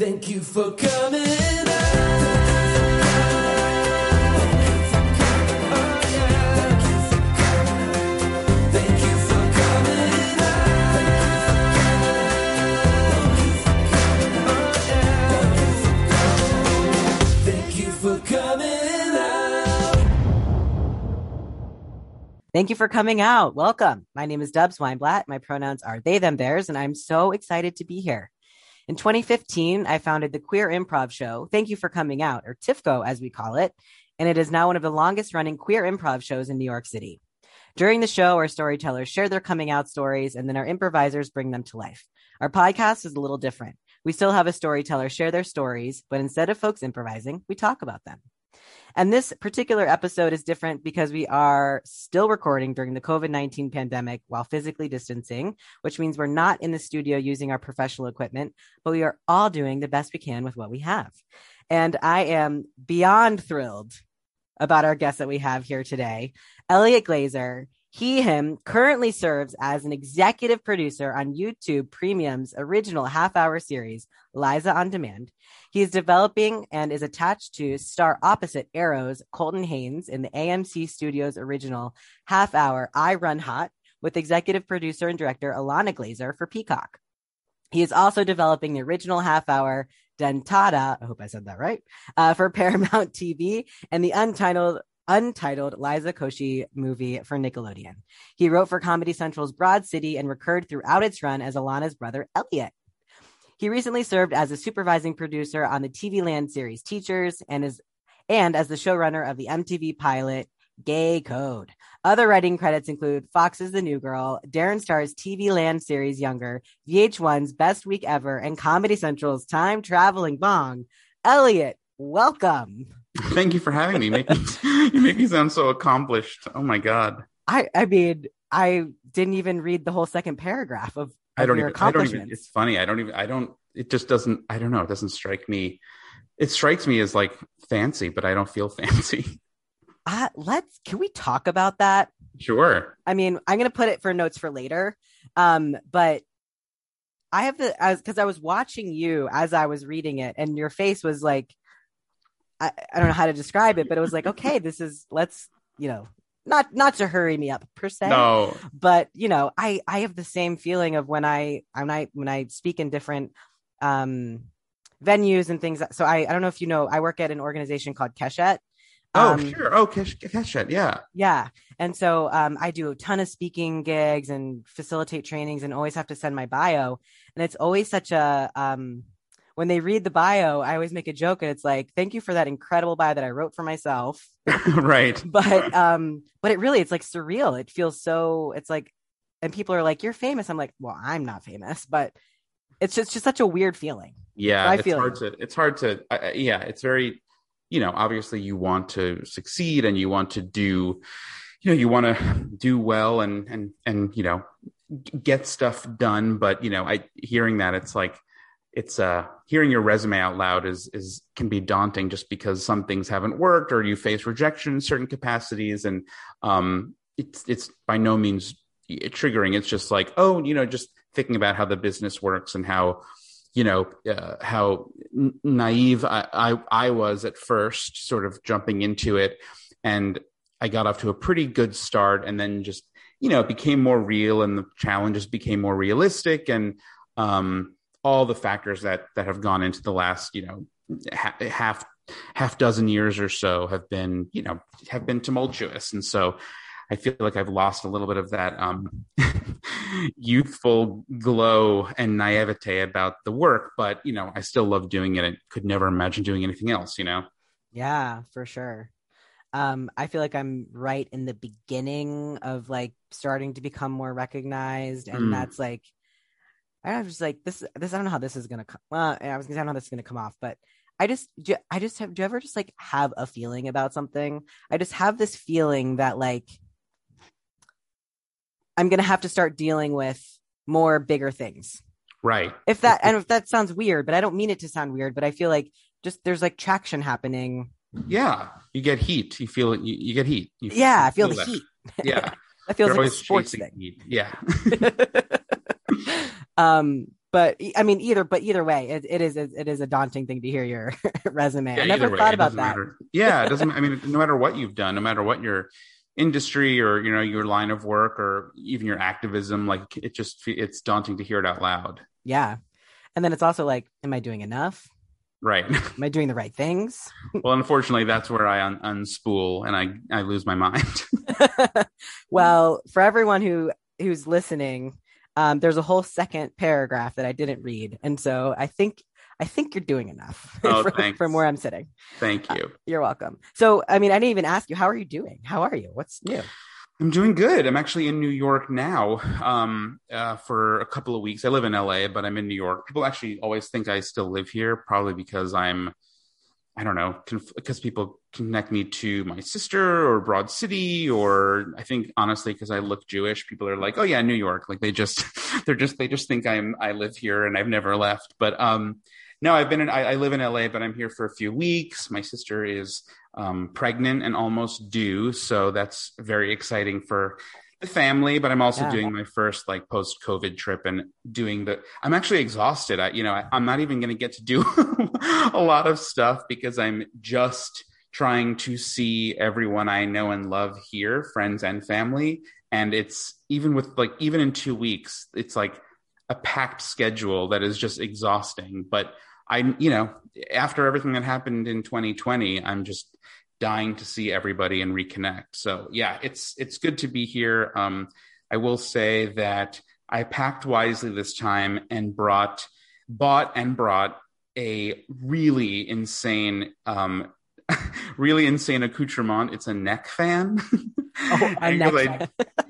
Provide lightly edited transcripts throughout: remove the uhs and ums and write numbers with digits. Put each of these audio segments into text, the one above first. Thank you for coming out. Thank you for coming out. Welcome. My name is Dubs Weinblatt. My pronouns are they, them, theirs, and I'm so excited to be here. In 2015, I founded the Queer Improv Show, Thank You for Coming Out, or TIFCO as we call it, and it is now one of the longest running queer improv shows in New York City. During the show, our storytellers share their coming out stories, and then our improvisers bring them to life. Our podcast is a little different. We still have a storyteller share their stories, but instead of folks improvising, we talk about them. And this particular episode is different because we are still recording during the COVID-19 pandemic while physically distancing, which means we're not in the studio using our professional equipment, but we are all doing the best we can with what we have. And I am beyond thrilled about our guest that we have here today, Elliot Glazer. He, him, currently serves as an executive producer on YouTube Premium's original half-hour series, Liza on Demand. He is developing and is attached to Star Opposite Arrows, Colton Haynes, in the AMC Studios' original half-hour I Run Hot, with executive producer and director Ilana Glazer for Peacock. He is also developing the original half-hour Dentada, I hope I said that right, for Paramount TV, and the untitled Liza Koshy movie for Nickelodeon. He wrote for Comedy Central's Broad City and recurred throughout its run as Ilana's brother, Elliot. He recently served as a supervising producer on the TV Land series Teachers and as the showrunner of the MTV pilot Gay Code. Other writing credits include Fox's The New Girl, Darren Star's TV Land series Younger, VH1's Best Week Ever, and Comedy Central's Time Traveling Bong. Elliot, welcome. Thank you for having me. You make me sound so accomplished. Oh my God. I mean, I didn't even read the whole second paragraph of your accomplishments. It's funny. It doesn't strike me. It strikes me as like fancy, but I don't feel fancy. Can we talk about that? Sure. I mean, I'm going to put it for notes for later. But I have because I was watching you as I was reading it and your face was like, I don't know how to describe it, but it was like, okay, this is, let's, not to hurry me up per se, no. But I have the same feeling of when I speak in different venues and things. So I don't know if you know, I work at an organization called Keshet. Oh, sure. Oh, Keshet. Yeah. Yeah. And so I do a ton of speaking gigs and facilitate trainings and always have to send my bio. And it's always such a, when they read the bio, I always make a joke and it's like, thank you for that incredible bio that I wrote for myself. Right. But it really, it's like surreal. It feels so, it's like, and people are like, you're famous. I'm like, well, I'm not famous, but it's just such a weird feeling. Yeah. It's very, obviously you want to succeed and you want to do, you want to do well and, get stuff done. But, hearing that it's like, hearing your resume out loud can be daunting just because some things haven't worked or you face rejection in certain capacities. And it's by no means triggering. It's just like, just thinking about how the business works and how naive I was at first, sort of jumping into it. And I got off to a pretty good start and then just, it became more real and the challenges became more realistic. And, all the factors that have gone into the last, half dozen years or so have been tumultuous. And so I feel like I've lost a little bit of that youthful glow and naivete about the work, but, I still love doing it. I could never imagine doing anything else, Yeah, for sure. I feel like I'm right in the beginning of like starting to become more recognized. And that's like, I was just like, this, I don't know how this is going to come. Well, I was going to say, I don't know how this is going to come off, but do you ever just like have a feeling about something? I just have this feeling that like, I'm going to have to start dealing with more bigger things. Right. If that sounds weird, but I don't mean it to sound weird, but I feel like just there's like traction happening. Yeah. You get heat. You feel it. You get heat. I feel the heat. Yeah. That feels like a sports thing. Heat. Yeah. But I mean, either way, it is a daunting thing to hear your resume. Yeah, I never thought about that. Matter. Yeah, it doesn't. I mean, no matter what you've done, no matter what your industry or your line of work or even your activism, like it's daunting to hear it out loud. Yeah, and then it's also like, am I doing enough? Right. Am I doing the right things? Well, unfortunately, that's where I unspool and I lose my mind. Well, for everyone who's listening. There's a whole second paragraph that I didn't read. And so I think you're doing enough from where I'm sitting. Thank you. You're welcome. So, I mean, I didn't even ask you, how are you doing? How are you? What's new? I'm doing good. I'm actually in New York now for a couple of weeks. I live in LA, but I'm in New York. People actually always think I still live here, probably because because people connect me to my sister or Broad City, or I think honestly, because I look Jewish, people are like, oh yeah, New York. Like they just think I live here and I've never left. But no, I live in LA, but I'm here for a few weeks. My sister is pregnant and almost due. So that's very exciting for the family, but I'm also doing my first like post COVID trip and I'm actually exhausted. I'm not even going to get to do a lot of stuff because I'm just trying to see everyone I know and love here, friends and family. And it's even in 2 weeks, it's like a packed schedule that is just exhausting. But after everything that happened in 2020, I'm just dying to see everybody and reconnect. So yeah, it's good to be here. I will say that I packed wisely this time and bought a really insane accoutrement. It's a neck fan. Oh, a neck fan.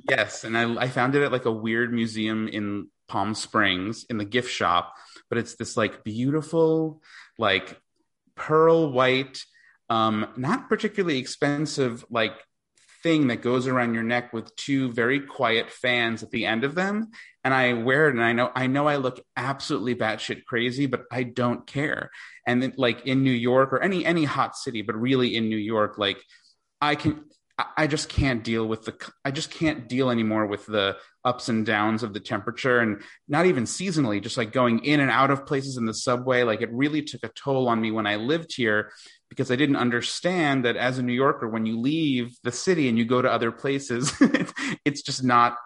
Yes. And I found it at like a weird museum in Palm Springs in the gift shop, but it's this like beautiful, like pearl white, not particularly expensive, like thing that goes around your neck with two very quiet fans at the end of them. And I wear it, and I know I look absolutely batshit crazy, but I don't care. And then, like in New York or any hot city, but really in New York, like I just can't deal anymore with the ups and downs of the temperature, and not even seasonally, just like going in and out of places in the subway. Like it really took a toll on me when I lived here, because I didn't understand that as a New Yorker, when you leave the city and you go to other places, it's just not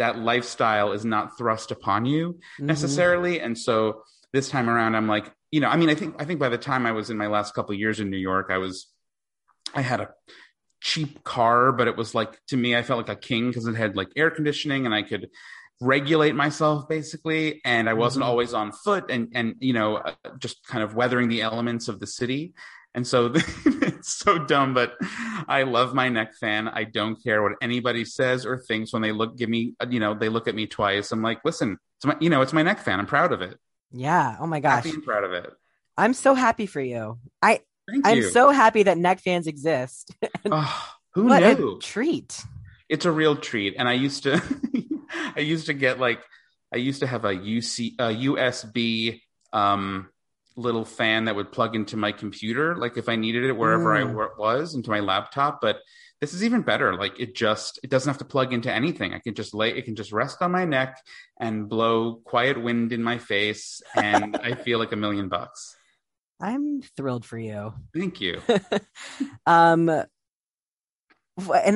that lifestyle is not thrust upon you necessarily. Mm-hmm. And so this time around, I'm like, I think by the time I was in my last couple of years in New York, I had a cheap car, but it was like, to me, I felt like a king because it had like air conditioning and I could regulate myself basically. And I wasn't always on foot and just kind of weathering the elements of the city. And so it's so dumb, but I love my neck fan. I don't care what anybody says or thinks when they they look at me twice. I'm like, listen, it's my neck fan. I'm proud of it. Yeah. Oh my gosh. I'm proud of it. I'm so happy for you. I'm so happy that neck fans exist. Who knew? What a treat. It's a real treat. And I used to have a USB little fan that would plug into my computer, like if I needed it wherever I was, into my laptop. But this is even better. Like it doesn't have to plug into anything. It can just rest on my neck and blow quiet wind in my face. And I feel like $1 million. I'm thrilled for you. Thank you. And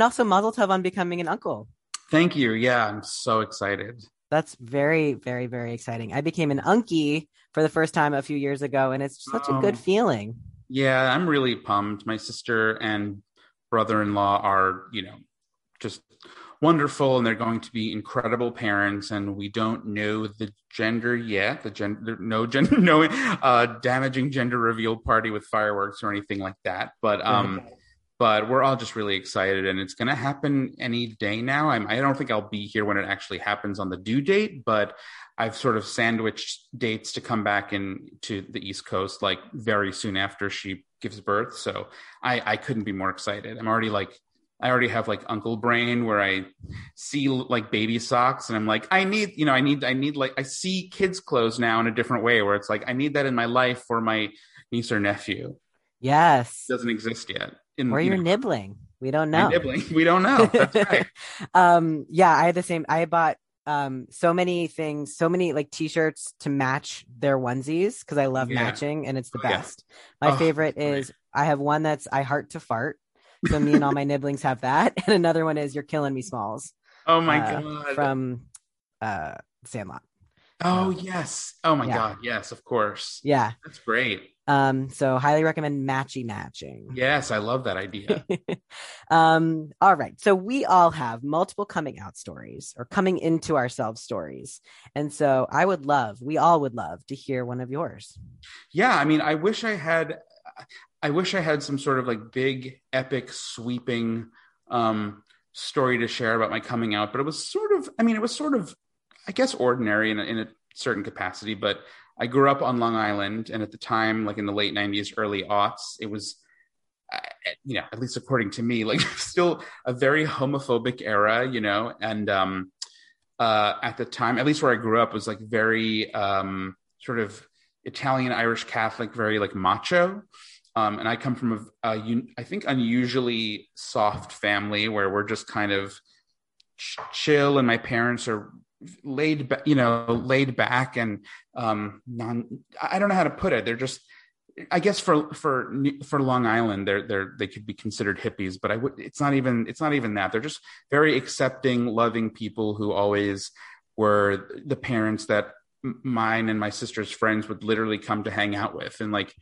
also mazel tov on becoming an uncle. Thank you. Yeah, I'm so excited. That's very, very, very exciting. I became an unkie for the first time a few years ago, and it's such a good feeling. Yeah, I'm really pumped. My sister and brother-in-law are, just wonderful, and they're going to be incredible parents, and we don't know the gender yet. Damaging gender reveal party with fireworks or anything like that. But we're all just really excited, and it's going to happen any day now. I don't think I'll be here when it actually happens on the due date, but I've sort of sandwiched dates to come back in to the East Coast, like very soon after she gives birth. So I couldn't be more excited. I already have like uncle brain where I see like baby socks and I'm like, I see kids' clothes now in a different way where it's like, I need that in my life for my niece or nephew. Yes. It doesn't exist yet. You're nibbling. We don't know. That's right. Yeah. I had the same. I bought so many things, so many like t-shirts to match their onesies because I love matching, and it's the best. My favorite is I have one that's I heart to fart. So me and all my nibblings have that. And another one is You're Killing Me, Smalls. Oh my God. From Sandlot. Oh, yes. Oh my God. Yes, of course. Yeah. That's great. So highly recommend matching. Yes, I love that idea. All right. So we all have multiple coming out stories or coming into ourselves stories. And so we all would love to hear one of yours. Yeah. I mean, I wish I had some sort of like big, epic, sweeping story to share about my coming out, but it was sort of, I guess, ordinary in a certain capacity. But I grew up on Long Island, and at the time, like in the late 90s, early aughts, it was, you know, at least according to me, like still a very homophobic era, you know, and at the time, at least where I grew up, was like very sort of Italian, Irish, Catholic, very like macho. And I come from I think unusually soft family where we're just kind of chill, and my parents are laid back and I don't know how to put it. They're just, I guess for Long Island, they could be considered hippies, but it's not even that. They're just very accepting, loving people who always were the parents that mine and my sister's friends would literally come to hang out with and like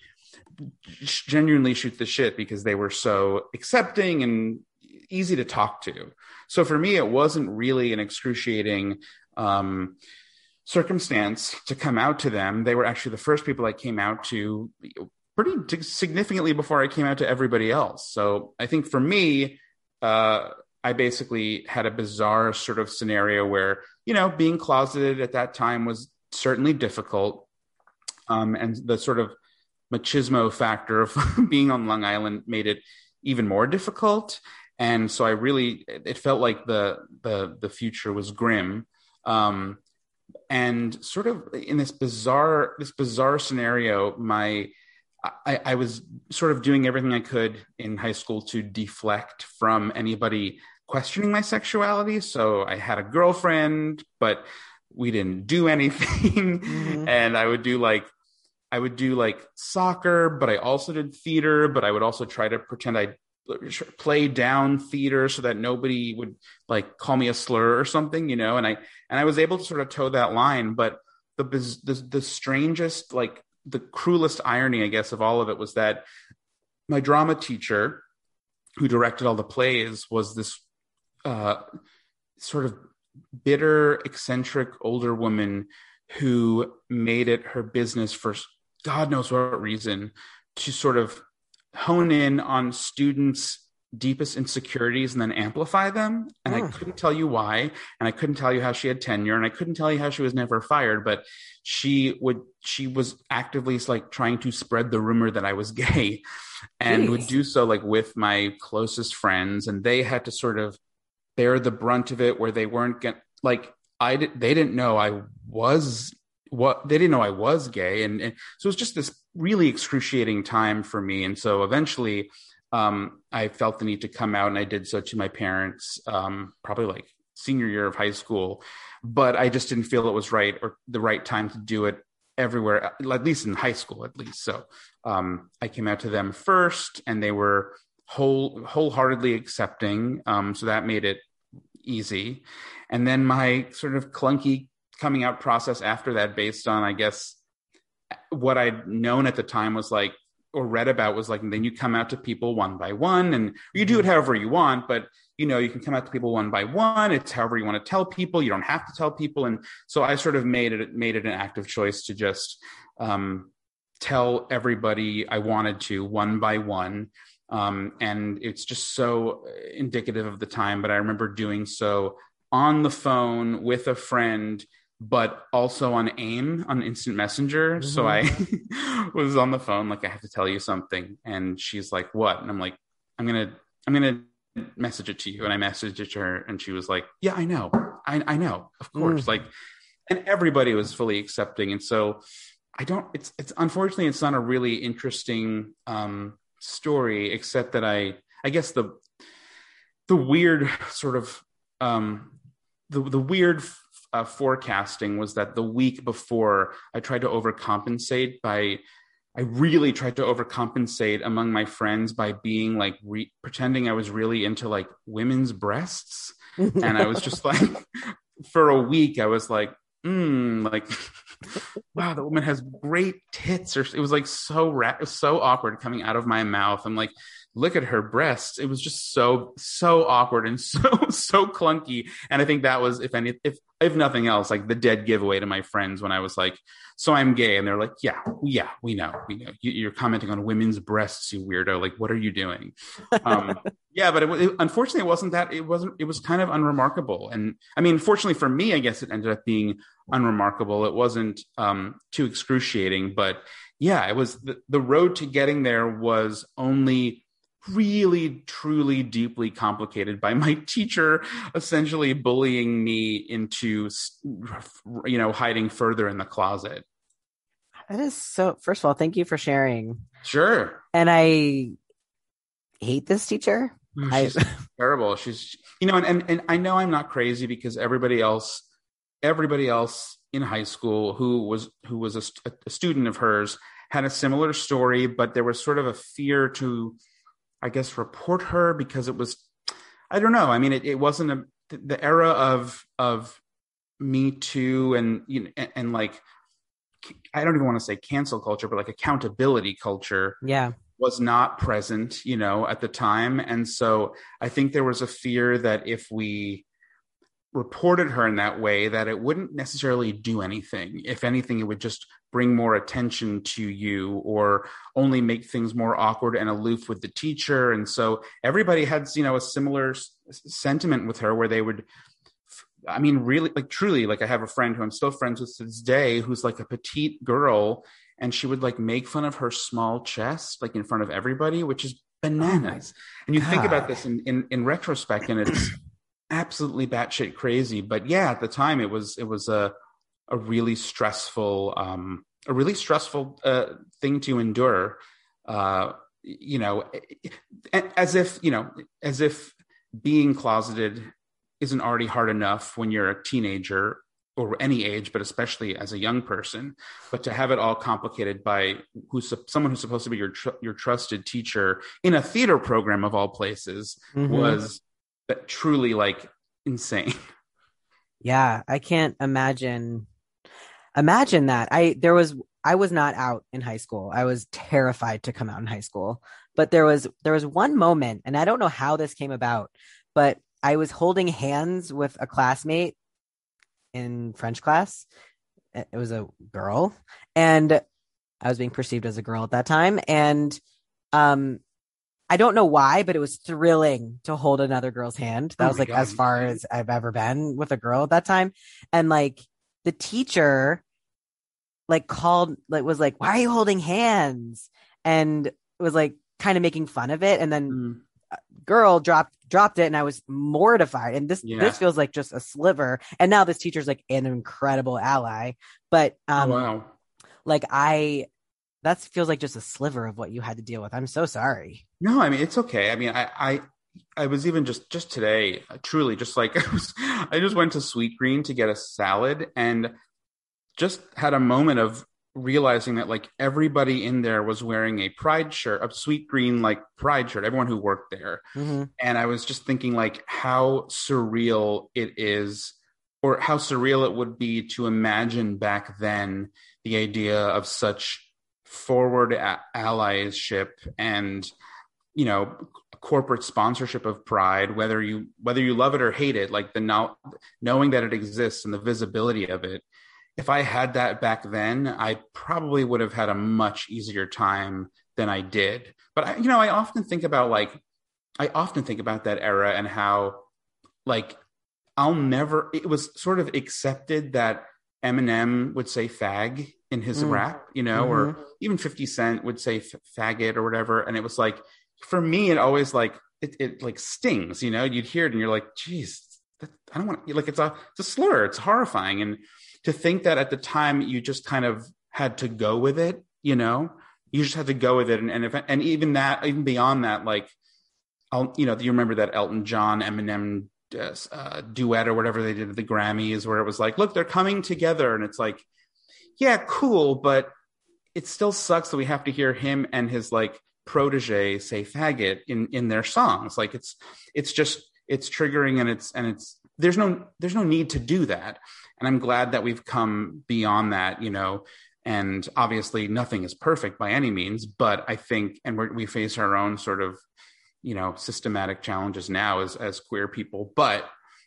genuinely shoot the shit because they were so accepting and easy to talk to. So for me, it wasn't really an excruciating circumstance to come out to them. They were actually the first people I came out to pretty significantly before I came out to everybody else. So I think for me, I basically had a bizarre sort of scenario where, you know, being closeted at that time was certainly difficult. And the sort of machismo factor of being on Long Island made it even more difficult. And so it felt like the future was grim. And sort of in this bizarre scenario, I was sort of doing everything I could in high school to deflect from anybody questioning my sexuality. So I had a girlfriend, but we didn't do anything. Mm-hmm. And I would do soccer, but I also did theater, but I would also try to pretend I play down theater so that nobody would like call me a slur or something, you know? And I was able to sort of toe that line, but the strangest, like the cruelest irony, I guess, of all of it was that my drama teacher who directed all the plays was this sort of bitter, eccentric older woman who made it her business for God knows what reason to sort of hone in on students' deepest insecurities and then amplify them. And I couldn't tell you why. And I couldn't tell you how she had tenure. And I couldn't tell you how she was never fired, but she was actively like trying to spread the rumor that I was gay and would do so like with my closest friends. And they had to sort of bear the brunt of it where they weren't they didn't know I was gay. And so it was just this really excruciating time for me. And so eventually I felt the need to come out, and I did so to my parents, probably like senior year of high school, but I just didn't feel it was right or the right time to do it everywhere, at least in high school, at least. So I came out to them first, and they were wholeheartedly accepting. So that made it easy. And then my sort of clunky coming out process after that, based on, I guess, what I'd known at the time was like, or read about was like, and then you come out to people one by one, and you do it however you want, but you know, you can come out to people one by one. It's however you want to tell people. You don't have to tell people. And so I sort of made it an active choice to just tell everybody I wanted to one by one. And it's just so indicative of the time, but I remember doing so on the phone with a friend, but also on AIM, on Instant Messenger. Mm-hmm. So I was on the phone, like, I have to tell you something. And she's like, what? And I'm like, I'm going to message it to you. And I messaged it to her, and she was like, yeah, I know. I know, of course. Like, and everybody was fully accepting. And so it's unfortunately, it's not a really interesting story, except that I guess the weird sort of, the weird forecasting was that the week before, I really tried to overcompensate among my friends by being like pretending I was really into like women's breasts. And I was just like, for a week, I was like, wow, the woman has great tits. Or it was like so awkward coming out of my mouth. I'm like, look at her breasts. It was just so awkward and so clunky. And I think that was, if nothing else, like the dead giveaway to my friends when I was like, so I'm gay. And they're like, yeah, we know. You're commenting on women's breasts, you weirdo. Like, what are you doing? Yeah, but unfortunately, it wasn't that. It was kind of unremarkable. And I mean, fortunately for me, I guess it ended up being unremarkable. It wasn't too excruciating, but yeah, it was the road to getting there was only really, truly, deeply complicated by my teacher essentially bullying me into, hiding further in the closet. That is so, first of all, thank you for sharing. Sure. And I hate this teacher. She's terrible. She's, and I know I'm not crazy because everybody else in high school who was a student of hers had a similar story, but there was sort of a fear to, I guess, report her because it was, I don't know. I mean, it wasn't the era of Me Too and, and like, I don't even want to say cancel culture, but like accountability culture was not present, at the time. And so I think there was a fear that if we reported her in that way, that it wouldn't necessarily do anything. If anything, it would just bring more attention to you or only make things more awkward and aloof with the teacher. And so everybody had, a similar sentiment with her where they would, really, like truly, like I have a friend who I'm still friends with to this day, who's like a petite girl, and she would like make fun of her small chest, like in front of everybody, which is bananas. And you think about this in retrospect, and it's absolutely batshit crazy. But yeah, at the time it was a really stressful thing to endure, as if being closeted isn't already hard enough when you're a teenager or any age, but especially as a young person. But to have it all complicated by someone who's supposed to be your trusted teacher in a theater program of all places was truly like insane. Yeah, I can't imagine that. I was not out in high school. I was terrified to come out in high school. But there was one moment, and I don't know how this came about, but I was holding hands with a classmate in French class. It was a girl, and I was being perceived as a girl at that time. And I don't know why, but it was thrilling to hold another girl's hand. That was like as far as I've ever been with a girl at that time. And like the teacher like called, like was like, why are you holding hands? And was like kind of making fun of it. And then girl dropped it, and I was mortified. And this feels like just a sliver. And now this teacher's like an incredible ally. But that feels like just a sliver of what you had to deal with. I'm so sorry. No, I mean, it's okay. I mean, I was even just today, truly just like, I just went to Sweetgreen to get a salad and just had a moment of realizing that like everybody in there was wearing a pride shirt, a Sweetgreen like pride shirt, everyone who worked there. And I was just thinking like how surreal it is, or how surreal it would be to imagine back then the idea of such forward allyship and corporate sponsorship of pride, whether you love it or hate it, like knowing that it exists and the visibility of it. If I had that back then, I probably would have had a much easier time than I did. But I often think about that era and how like it was sort of accepted that Eminem would say fag in his rap, or even 50 Cent would say faggot or whatever. And it was like, for me, it always like, it like stings, you'd hear it and you're like, geez, I don't want to, like, it's a slur. It's horrifying. And to think that at the time you just kind of had to go with it, and even beyond that, like, you remember that Elton John, Eminem duet or whatever they did at the Grammys, where it was like, look, they're coming together. And it's like, yeah, cool, but it still sucks that we have to hear him and his like protege say faggot in their songs. Like it's just, it's triggering, and it's, there's no need to do that. And I'm glad that we've come beyond that, you know, and obviously nothing is perfect by any means, but I think, and we face our own sort of, you know, systematic challenges now as queer people. But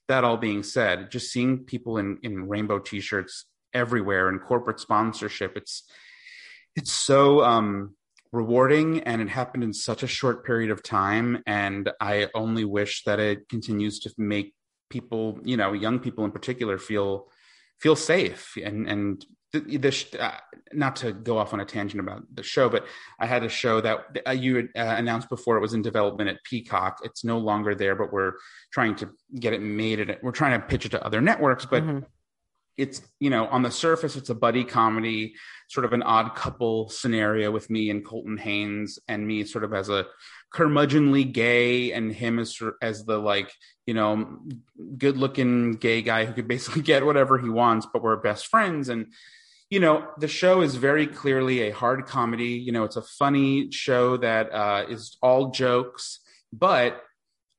that all being said, just seeing people in rainbow t-shirts everywhere and corporate sponsorship, it's so rewarding, and it happened in such a short period of time. And I only wish that it continues to make people, you know, young people in particular, feel safe. And this, not to go off on a tangent about the show, but I had a show that you had announced before. It was in development at Peacock. It's no longer there, but we're trying to get it made. We're trying to pitch it to other networks, but it's, you know, on the surface, it's a buddy comedy, sort of an odd couple scenario with me and Colton Haynes, and me sort of as a curmudgeonly gay, and him as the, like, you know, good looking gay guy who could basically get whatever he wants, but we're best friends. And, you know, the show is very clearly a hard comedy. You know, it's a funny show that is all jokes, but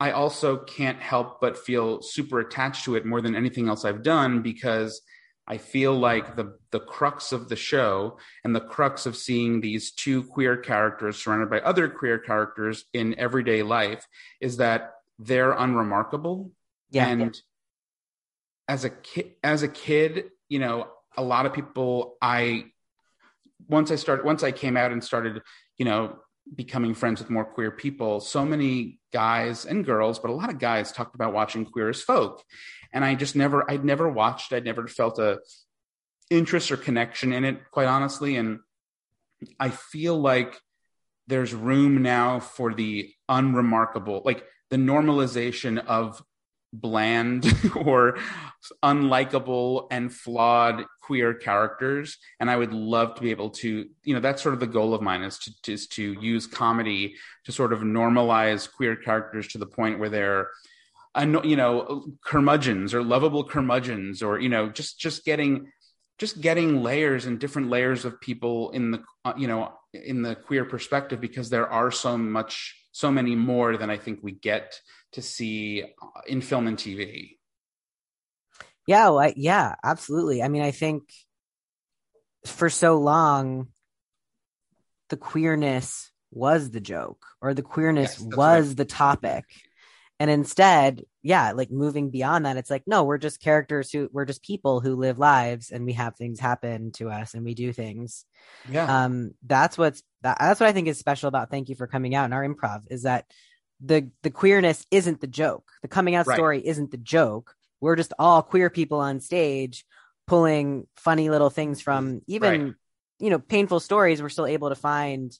I also can't help but feel super attached to it more than anything else I've done, because I feel like the crux of the show and the crux of seeing these two queer characters surrounded by other queer characters in everyday life is that they're unremarkable. Yeah. And as a kid, you know, a lot of people, once I came out and started, you know, becoming friends with more queer people, so many guys and girls, but a lot of guys talked about watching Queer as Folk. And I just I'd never felt a interest or connection in it, quite honestly. And I feel like there's room now for the unremarkable, like the normalization of bland or unlikable and flawed queer characters. And I would love to be able to, you know, that's sort of the goal of mine, is to use comedy to sort of normalize queer characters to the point where they're, you know, curmudgeons or lovable curmudgeons, or, you know, just getting layers and different layers of people in the, you know, in the queer perspective, because there are so many more than I think we get to see in film and TV. Yeah. Well, yeah, absolutely. I mean, I think for so long, the queerness was the joke, or the queerness was the topic. And instead, yeah, like moving beyond that, it's like, no, we're just characters we're just people who live lives, and we have things happen to us, and we do things. Yeah. That's what I think is special about Thank You for Coming Out in our improv, is that the queerness isn't the joke. The coming out story isn't the joke. We're just all queer people on stage pulling funny little things from even, you know, painful stories. We're still able to find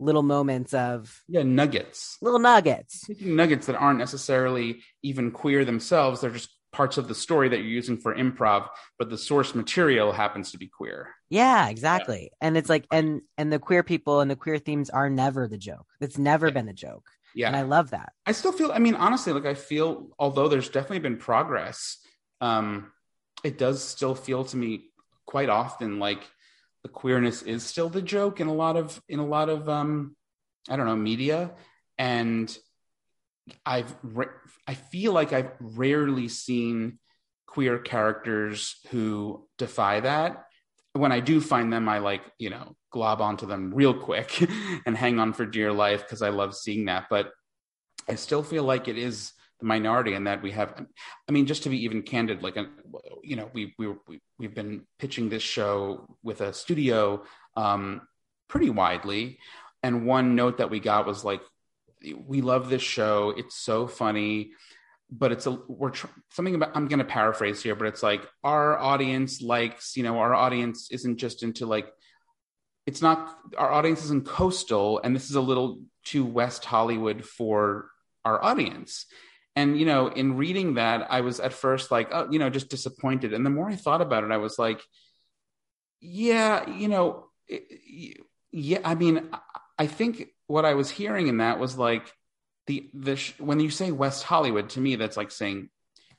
little moments of nuggets that aren't necessarily even queer themselves. They're just parts of the story that you're using for improv, but the source material happens to be queer. Yeah, exactly. Yeah. And it's like, and the queer people and the queer themes are never the joke. It's never been the joke. Yeah. And I love that. I still feel, I mean, honestly, like I feel, although there's definitely been progress, it does still feel to me quite often like the queerness is still the joke in a lot of I don't know, media. And I feel like I've rarely seen queer characters who defy that. When I do find them, I, like, you know, glob onto them real quick and hang on for dear life, because I love seeing that. But I still feel like it is the minority, and that we have, I mean, just to be even candid, like, you know, we've been pitching this show with a studio pretty widely. And one note that we got was like, we love this show. It's so funny, but I'm going to paraphrase here, but it's like, our audience likes, you know, our audience isn't just into like, it's not, our audience isn't coastal, and this is a little too West Hollywood for our audience. And, you know, in reading that, I was at first like, oh, you know, just disappointed. And the more I thought about it, I was like, yeah, you know, yeah. I mean, I think what I was hearing in that was like when you say West Hollywood, to me, that's like saying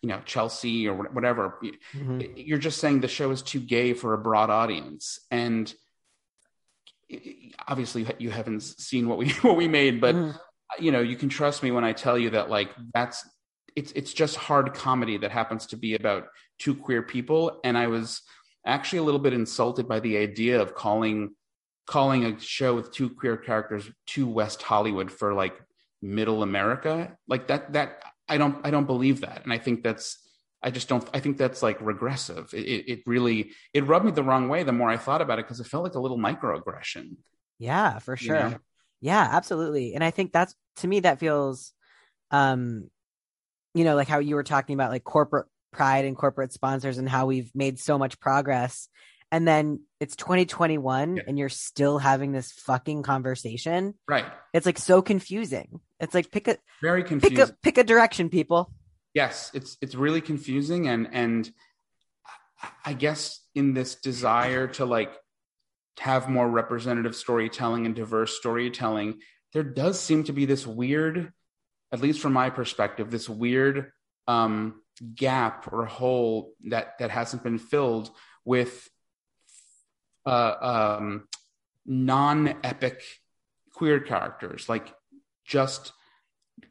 you know, Chelsea or whatever. Mm-hmm. You're just saying the show is too gay for a broad audience. And obviously you haven't seen what we made, but you know, you can trust me when I tell you that, like, that's, it's just hard comedy that happens to be about two queer people. And I was actually a little bit insulted by the idea of calling a show with two queer characters to West Hollywood for, like, middle America. Like that I don't believe that. And I think that's like regressive. It really, it rubbed me the wrong way the more I thought about it, because it felt like a little microaggression. Yeah, for sure. You know? Yeah, absolutely. And I think that's, to me, that feels, you know, like how you were talking about, like, corporate pride and corporate sponsors and how we've made so much progress. And then it's 2021 and you're still having this fucking conversation. Right. It's like so confusing. It's like very confusing. Pick a direction, people. Yes. It's really confusing. And I guess in this desire to, like, have more representative storytelling and diverse storytelling, there does seem to be this weird, at least from my perspective, this weird gap or hole that hasn't been filled with non-epic queer characters, like just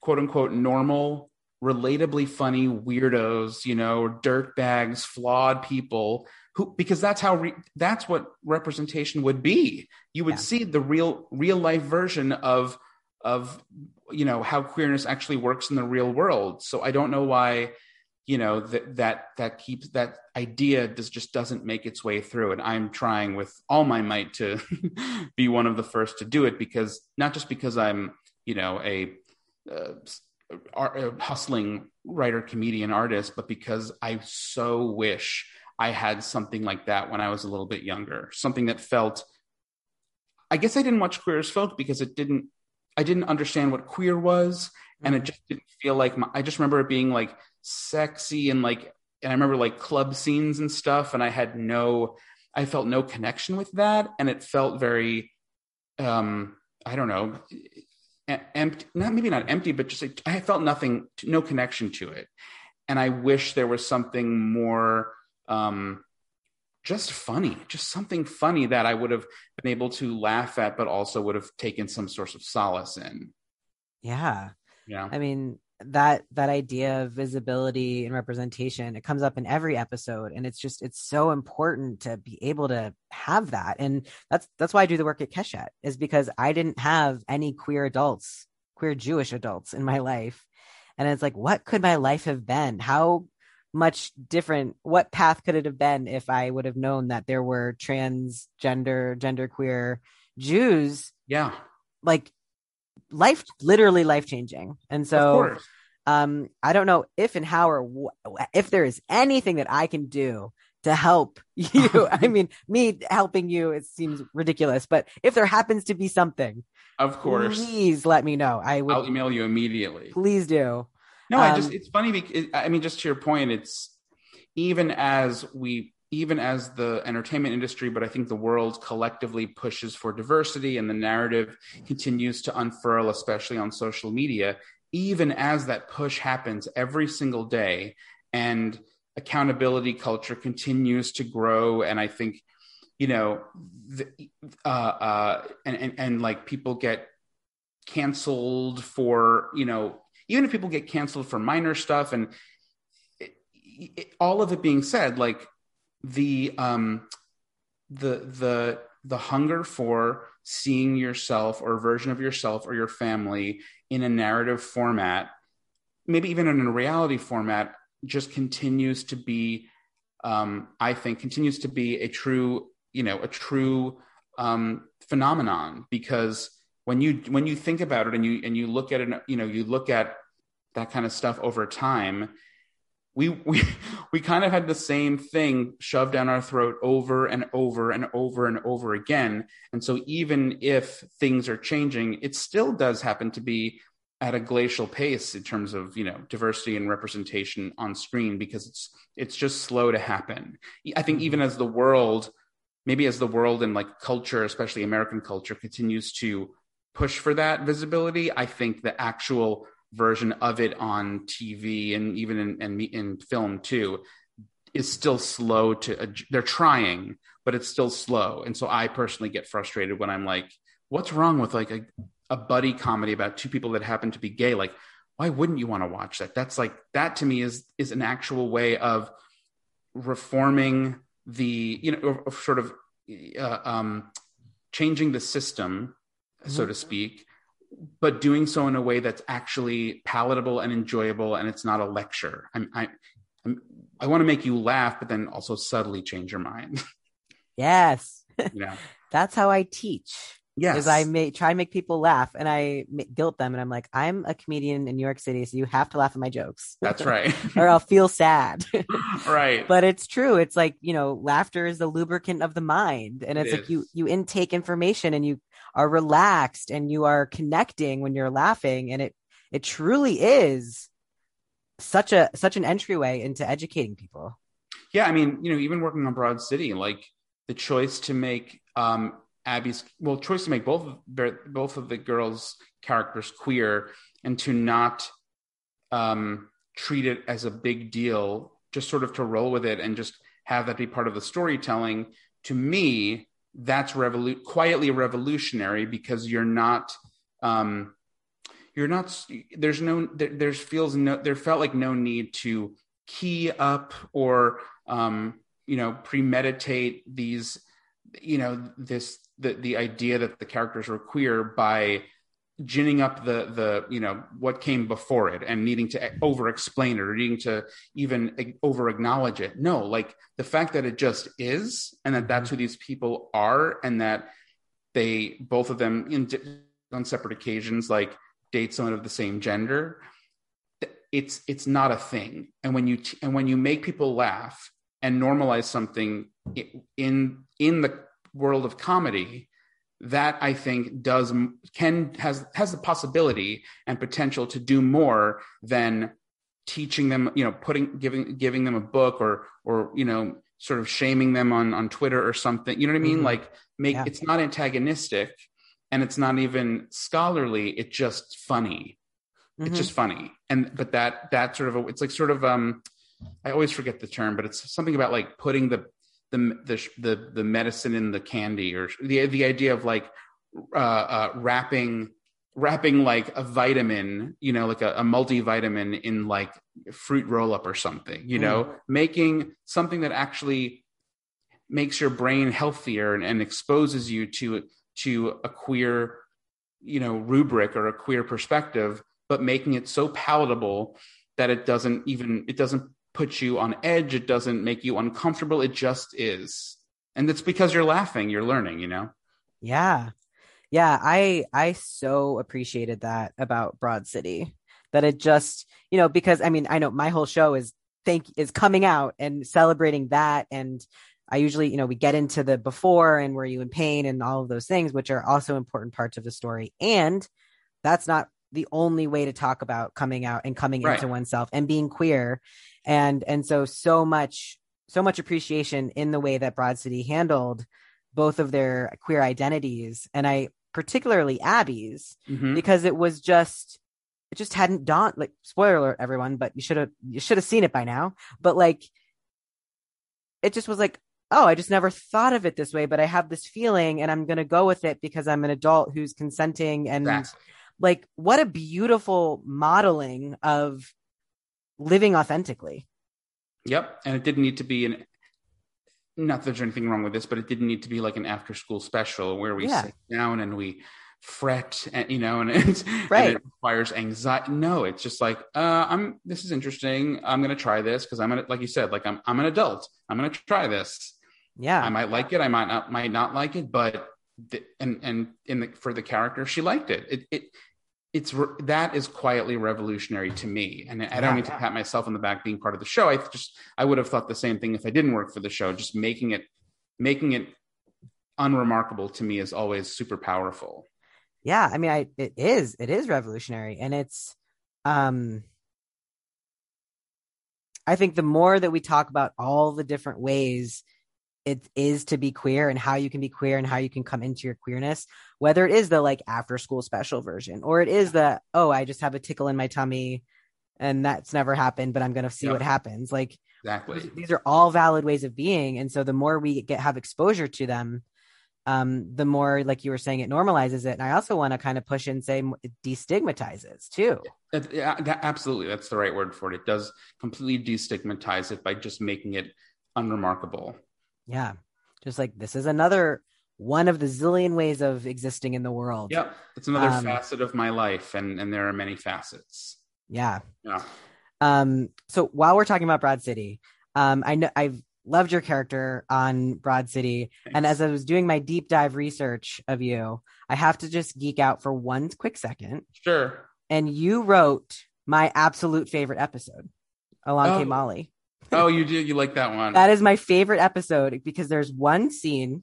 quote unquote normal, relatably funny weirdos, you know, dirtbags, flawed people who, because that's how that's what representation would be. You would see the real life version of, you know, how queerness actually works in the real world. So I don't know why, you know, that keeps, that idea just doesn't make its way through. And I'm trying with all my might to be one of the first to do it, because not just because I'm, you know, a hustling writer, comedian, artist, but because I so wish I had something like that when I was a little bit younger, something that felt, I guess I didn't watch Queer as Folk because I didn't understand what queer was. And it just didn't feel like I just remember it being like sexy and like, and I remember like club scenes and stuff. And I felt no connection with that. And it felt very, I don't know, empty, maybe not empty, but just like, I felt nothing, no connection to it. And I wish there was something more, just something funny that I would have been able to laugh at, but also would have taken some source of solace in. Yeah. Yeah. I mean, that idea of visibility and representation, it comes up in every episode, and it's just, it's so important to be able to have that. And that's why I do the work at Keshet, is because I didn't have any queer Jewish adults in my life. And it's like, what could my life have been? How much different, what path could it have been if I would have known that there were transgender, genderqueer Jews? Yeah. Like, life, literally life-changing. And so I don't know if and how or if there is anything that I can do to help you. I mean, me helping you, it seems ridiculous, but if there happens to be something, of course, please let me know. I'll email you immediately. Please do. No, it's funny because, I mean, just to your point, it's even as the entertainment industry, but I think the world collectively pushes for diversity and the narrative continues to unfurl, especially on social media, even as that push happens every single day and accountability culture continues to grow. And I think, you know, and like people get canceled for, you know, even if people get canceled for minor stuff, and all of it being said, like, the hunger for seeing yourself or a version of yourself or your family in a narrative format, maybe even in a reality format, just continues to be, I think continues to be a true phenomenon, because when you think about it and you look at it, you know, you look at that kind of stuff over time, we kind of had the same thing shoved down our throat over and over and over and over again. And so even if things are changing, it still does happen to be at a glacial pace in terms of, you know, diversity and representation on screen, because it's just slow to happen. I think even as the world, and like culture, especially American culture, continues to push for that visibility, I think the actual version of it on TV and even in film too is still slow to, they're trying, but it's still slow. And so I personally get frustrated when I'm like, what's wrong with like a buddy comedy about two people that happen to be gay? Like, why wouldn't you want to watch that? That's like, that to me is an actual way of reforming the, you know, or sort of changing the system, so to speak, but doing so in a way that's actually palatable and enjoyable. And it's not a lecture. I want to make you laugh, but then also subtly change your mind. Yes. Yeah. That's how I teach. Yes. Is I try to make people laugh and I guilt them. And I'm like, I'm a comedian in New York City, so you have to laugh at my jokes. That's right. Or I'll feel sad. Right. But it's true. It's like, you know, laughter is the lubricant of the mind. And it's like you intake information and you are relaxed and you are connecting when you're laughing. And it truly is such an entryway into educating people. Yeah. I mean, you know, even working on Broad City, like the choice to make, choice to make both of the girls' characters queer and to not treat it as a big deal, just sort of to roll with it and just have that be part of the storytelling. To me, that's quietly revolutionary because there felt like no need to key up or premeditate these, you know, the idea that the characters were queer by ginning up the you know, what came before it and needing to over explain it or needing to even over acknowledge it. No, like the fact that it just is, and that that's who these people are, and that they, both of them on separate occasions, like date someone of the same gender. It's not a thing. And when you make people laugh and normalize something in the world of comedy, that I think has the possibility and potential to do more than teaching them, you know, giving them a book or, you know, sort of shaming them on Twitter or something, you know what I mean? Mm-hmm. Like it's not antagonistic and it's not even scholarly. It's just funny. Mm-hmm. It's just funny. But that sort of, it's like sort of, I always forget the term, but it's something about like putting the medicine in the candy, or the idea of like wrapping like a vitamin, you know, like a multivitamin in like fruit roll up or something, you know, making something that actually makes your brain healthier and exposes you to a queer, you know, rubric or a queer perspective, but making it so palatable that it doesn't put you on edge. It doesn't make you uncomfortable. It just is. And it's because you're laughing, you're learning, you know? Yeah. Yeah. I so appreciated that about Broad City, that it just, you know, because I mean, I know my whole show is coming out and celebrating that. And I usually, you know, we get into the before and were you in pain and all of those things, which are also important parts of the story. And that's not the only way to talk about coming out and coming into oneself and being queer. And so much appreciation in the way that Broad City handled both of their queer identities, and I particularly Abby's, because it just hadn't dawned, like, spoiler alert everyone, but you should have seen it by now, but like it just was like, oh, I just never thought of it this way, but I have this feeling and I'm going to go with it because I'm an adult who's consenting. And like, what a beautiful modeling of living authentically. Yep. And it didn't need to be not that there's anything wrong with this, but it didn't need to be like an after school special where we sit down and we fret and, you know, and and it requires anxiety. No, it's just like, this is interesting. I'm going to try this. Cause I'm going to, like you said, like I'm an adult. I'm going to try this. Yeah. I might like it. I might not like it, but for the character, she liked it. That is quietly revolutionary to me. And I don't need to pat myself on the back being part of the show. I would have thought the same thing if I didn't work for the show. Just making it unremarkable to me is always super powerful. Yeah. I mean, it is revolutionary, and it's, I think the more that we talk about all the different ways it is to be queer and how you can be queer and how you can come into your queerness, whether it is the like after school special version, or it is the, oh, I just have a tickle in my tummy and that's never happened, but I'm going to see what happens. Like, exactly. These are all valid ways of being. And so the more we have exposure to them, the more, like you were saying, it normalizes it. And I also want to kind of push and say it destigmatizes too. Absolutely. That's the right word for it. It does completely destigmatize it by just making it unremarkable. Yeah. Just like, this is another one of the zillion ways of existing in the world. Yeah. It's another facet of my life. And there are many facets. Yeah. Yeah. So while we're talking about Broad City, I know I've loved your character on Broad City. Thanks. And as I was doing my deep dive research of you, I have to just geek out for one quick second. Sure. And you wrote my absolute favorite episode, Along Came Molly. Oh, you do? You like that one? That is my favorite episode because there's one scene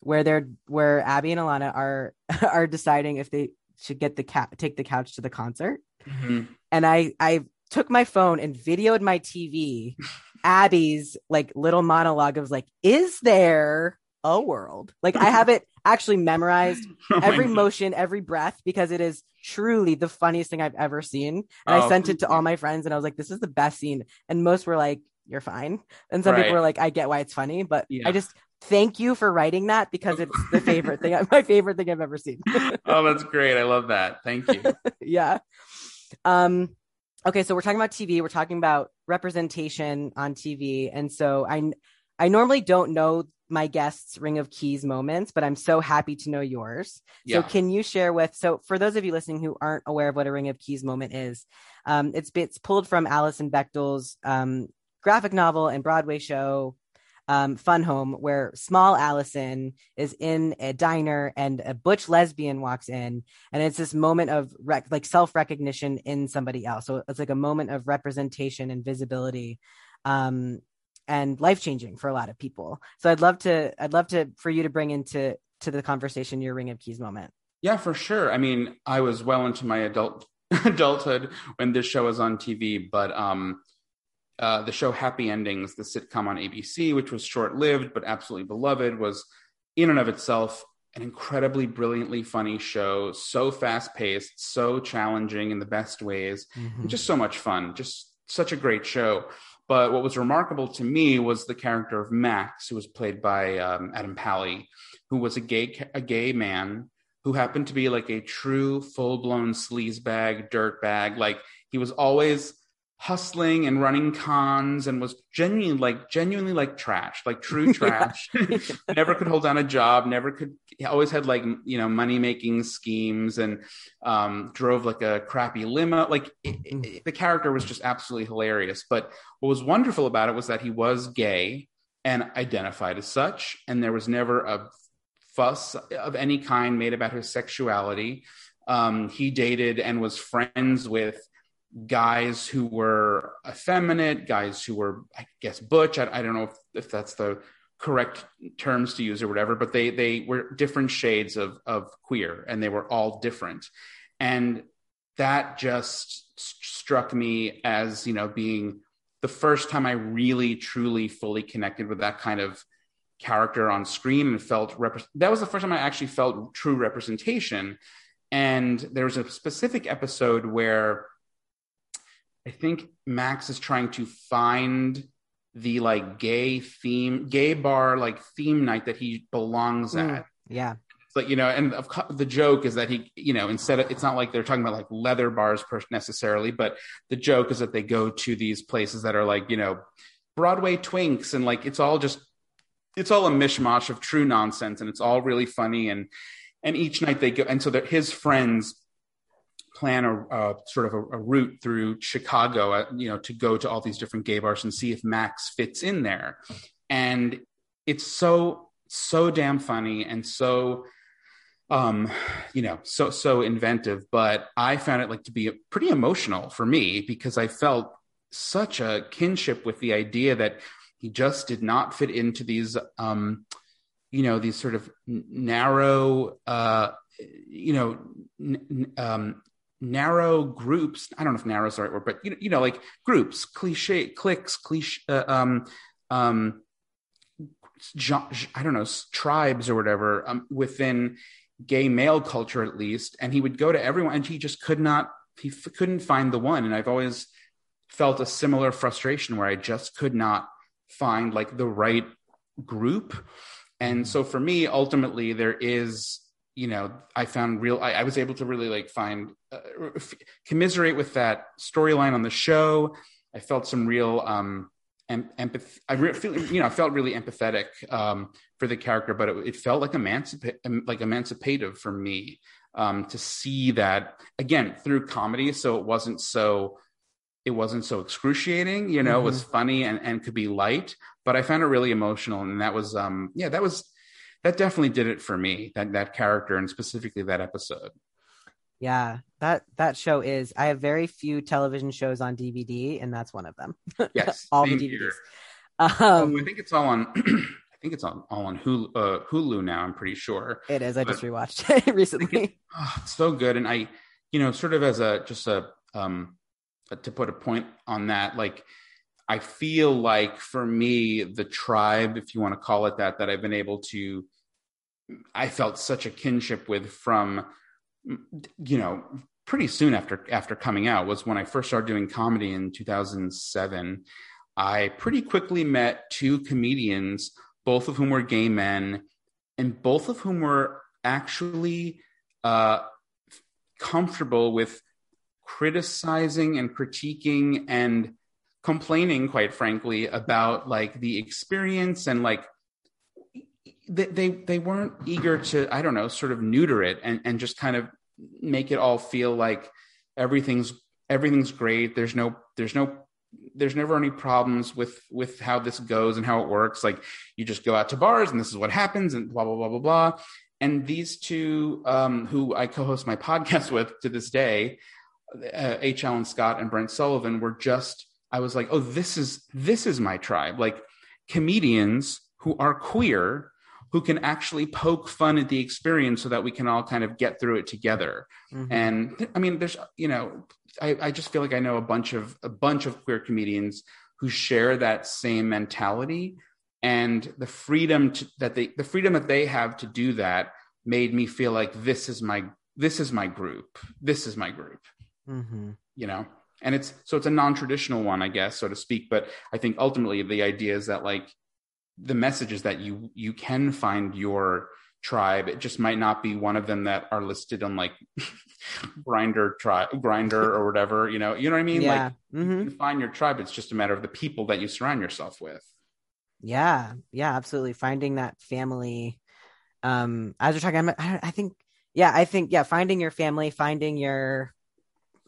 where where Abby and Ilana are deciding if they should get take the couch to the concert. Mm-hmm. And I took my phone and videoed my TV Abby's like little monologue of like, is there a world? Like, I have it actually memorized, every motion, every breath, because it is truly the funniest thing I've ever seen. And I sent it to all my friends and I was like, this is the best scene. And most were like, you're fine. And some people were like, I get why it's funny, but I just thank you for writing that because it's the favorite thing, my favorite thing I've ever seen. Oh, that's great. I love that. Thank you. Yeah. Okay. So we're talking about TV. We're talking about representation on TV. And so I normally don't know my guests' Ring of Keys moments, but I'm so happy to know yours. Yeah. So can you share so for those of you listening who aren't aware of what a Ring of Keys moment is, it's pulled from Alison Bechdel's graphic novel and Broadway show, Fun Home, where small Allison is in a diner and a butch lesbian walks in, and it's this moment of self-recognition in somebody else. So it's like a moment of representation and visibility, and life-changing for a lot of people. So I'd love to for you to bring into the conversation your Ring of Keys moment. Yeah, for sure. I mean, I was well into my adulthood when this show was on TV, but the show Happy Endings, the sitcom on ABC, which was short-lived but absolutely beloved, was in and of itself an incredibly brilliantly funny show, so fast-paced, so challenging in the best ways, and just so much fun, just such a great show. But what was remarkable to me was the character of Max, who was played by Adam Pally, who was a gay man who happened to be like a true full-blown sleazebag, dirtbag. Like, he was always hustling and running cons and was genuinely like trash, like true trash. Never could hold down a job, he always had like, you know, money-making schemes, and drove like a crappy limo. Like, the character was just absolutely hilarious. But what was wonderful about it was that he was gay and identified as such, and there was never a fuss of any kind made about his sexuality. He dated and was friends with guys who were effeminate, guys who were, I guess, butch. I don't know if that's the correct terms to use or whatever, but they were different shades of queer, and they were all different. And that just struck me as, you know, being the first time I really, truly, fully connected with that kind of character on screen, and that was the first time I actually felt true representation. And there was a specific episode where I think Max is trying to find the like gay bar theme night that he belongs at. Yeah. It's like, you know, and the joke is that he, you know, instead of, it's not like they're talking about like leather bars necessarily, but the joke is that they go to these places that are like, you know, Broadway twinks, and like, it's all a mishmash of true nonsense, and it's all really funny. And each night they go, and so that his friends plan a sort of a route through Chicago, you know, to go to all these different gay bars and see if Max fits in there. And it's so, so damn funny, and so, you know, so, so inventive. But I found it like to be pretty emotional for me, because I felt such a kinship with the idea that he just did not fit into these, you know, these sort of narrow, you know, narrow groups. I don't know if narrow is the right word, but you know, like groups, cliques, I don't know, tribes or whatever, within gay male culture, at least. And he would go to everyone and he just couldn't find the one. And I've always felt a similar frustration where I just could not find like the right group. And so for me, ultimately there is, you know, I was able to really like find, commiserate with that storyline on the show. I felt some real, empathy. I felt really empathetic for the character, but it felt like emancipative for me to see that again through comedy. So it wasn't so excruciating, you know. Mm-hmm. It was funny and could be light, but I found it really emotional, and that was that definitely did it for me. That character and specifically that episode. Yeah, that show is. I have very few television shows on DVD, and that's one of them. Yes, all the DVDs. I think it's all on. I think it's all on Hulu now. I'm pretty sure it is. I just rewatched it recently. It's so good, and I, you know, sort of as to put a point on that, like I feel like for me, the tribe, if you want to call it that, I've been able to. I felt such a kinship with from. You know, pretty soon after coming out was when I first started doing comedy in 2007. I pretty quickly met two comedians, both of whom were gay men, and both of whom were actually comfortable with criticizing and critiquing and complaining, quite frankly, about like the experience and like. They weren't eager to, I don't know, sort of neuter it and just kind of make it all feel like everything's great. There's never any problems with how this goes and how it works. Like you just go out to bars and this is what happens and blah, blah, blah, blah, blah. And these two who I co-host my podcast with to this day, H. Alan Scott and Brent Sullivan, were just, I was like, oh, this is my tribe. Like comedians who are queer, who can actually poke fun at the experience so that we can all kind of get through it together. Mm-hmm. And I mean, there's, you know, I just feel like I know a bunch of queer comedians who share that same mentality, and the freedom that they have to do that made me feel like this is my group, mm-hmm. you know? And it's a non-traditional one, I guess, so to speak. But I think ultimately the idea is that like, the message is that you can find your tribe. It just might not be one of them that are listed on like Grindr or whatever, you know what I mean? Yeah. Like mm-hmm. You can find your tribe. It's just a matter of the people that you surround yourself with. Yeah. Yeah, absolutely. Finding that family. As you're talking, I think finding your family, finding your,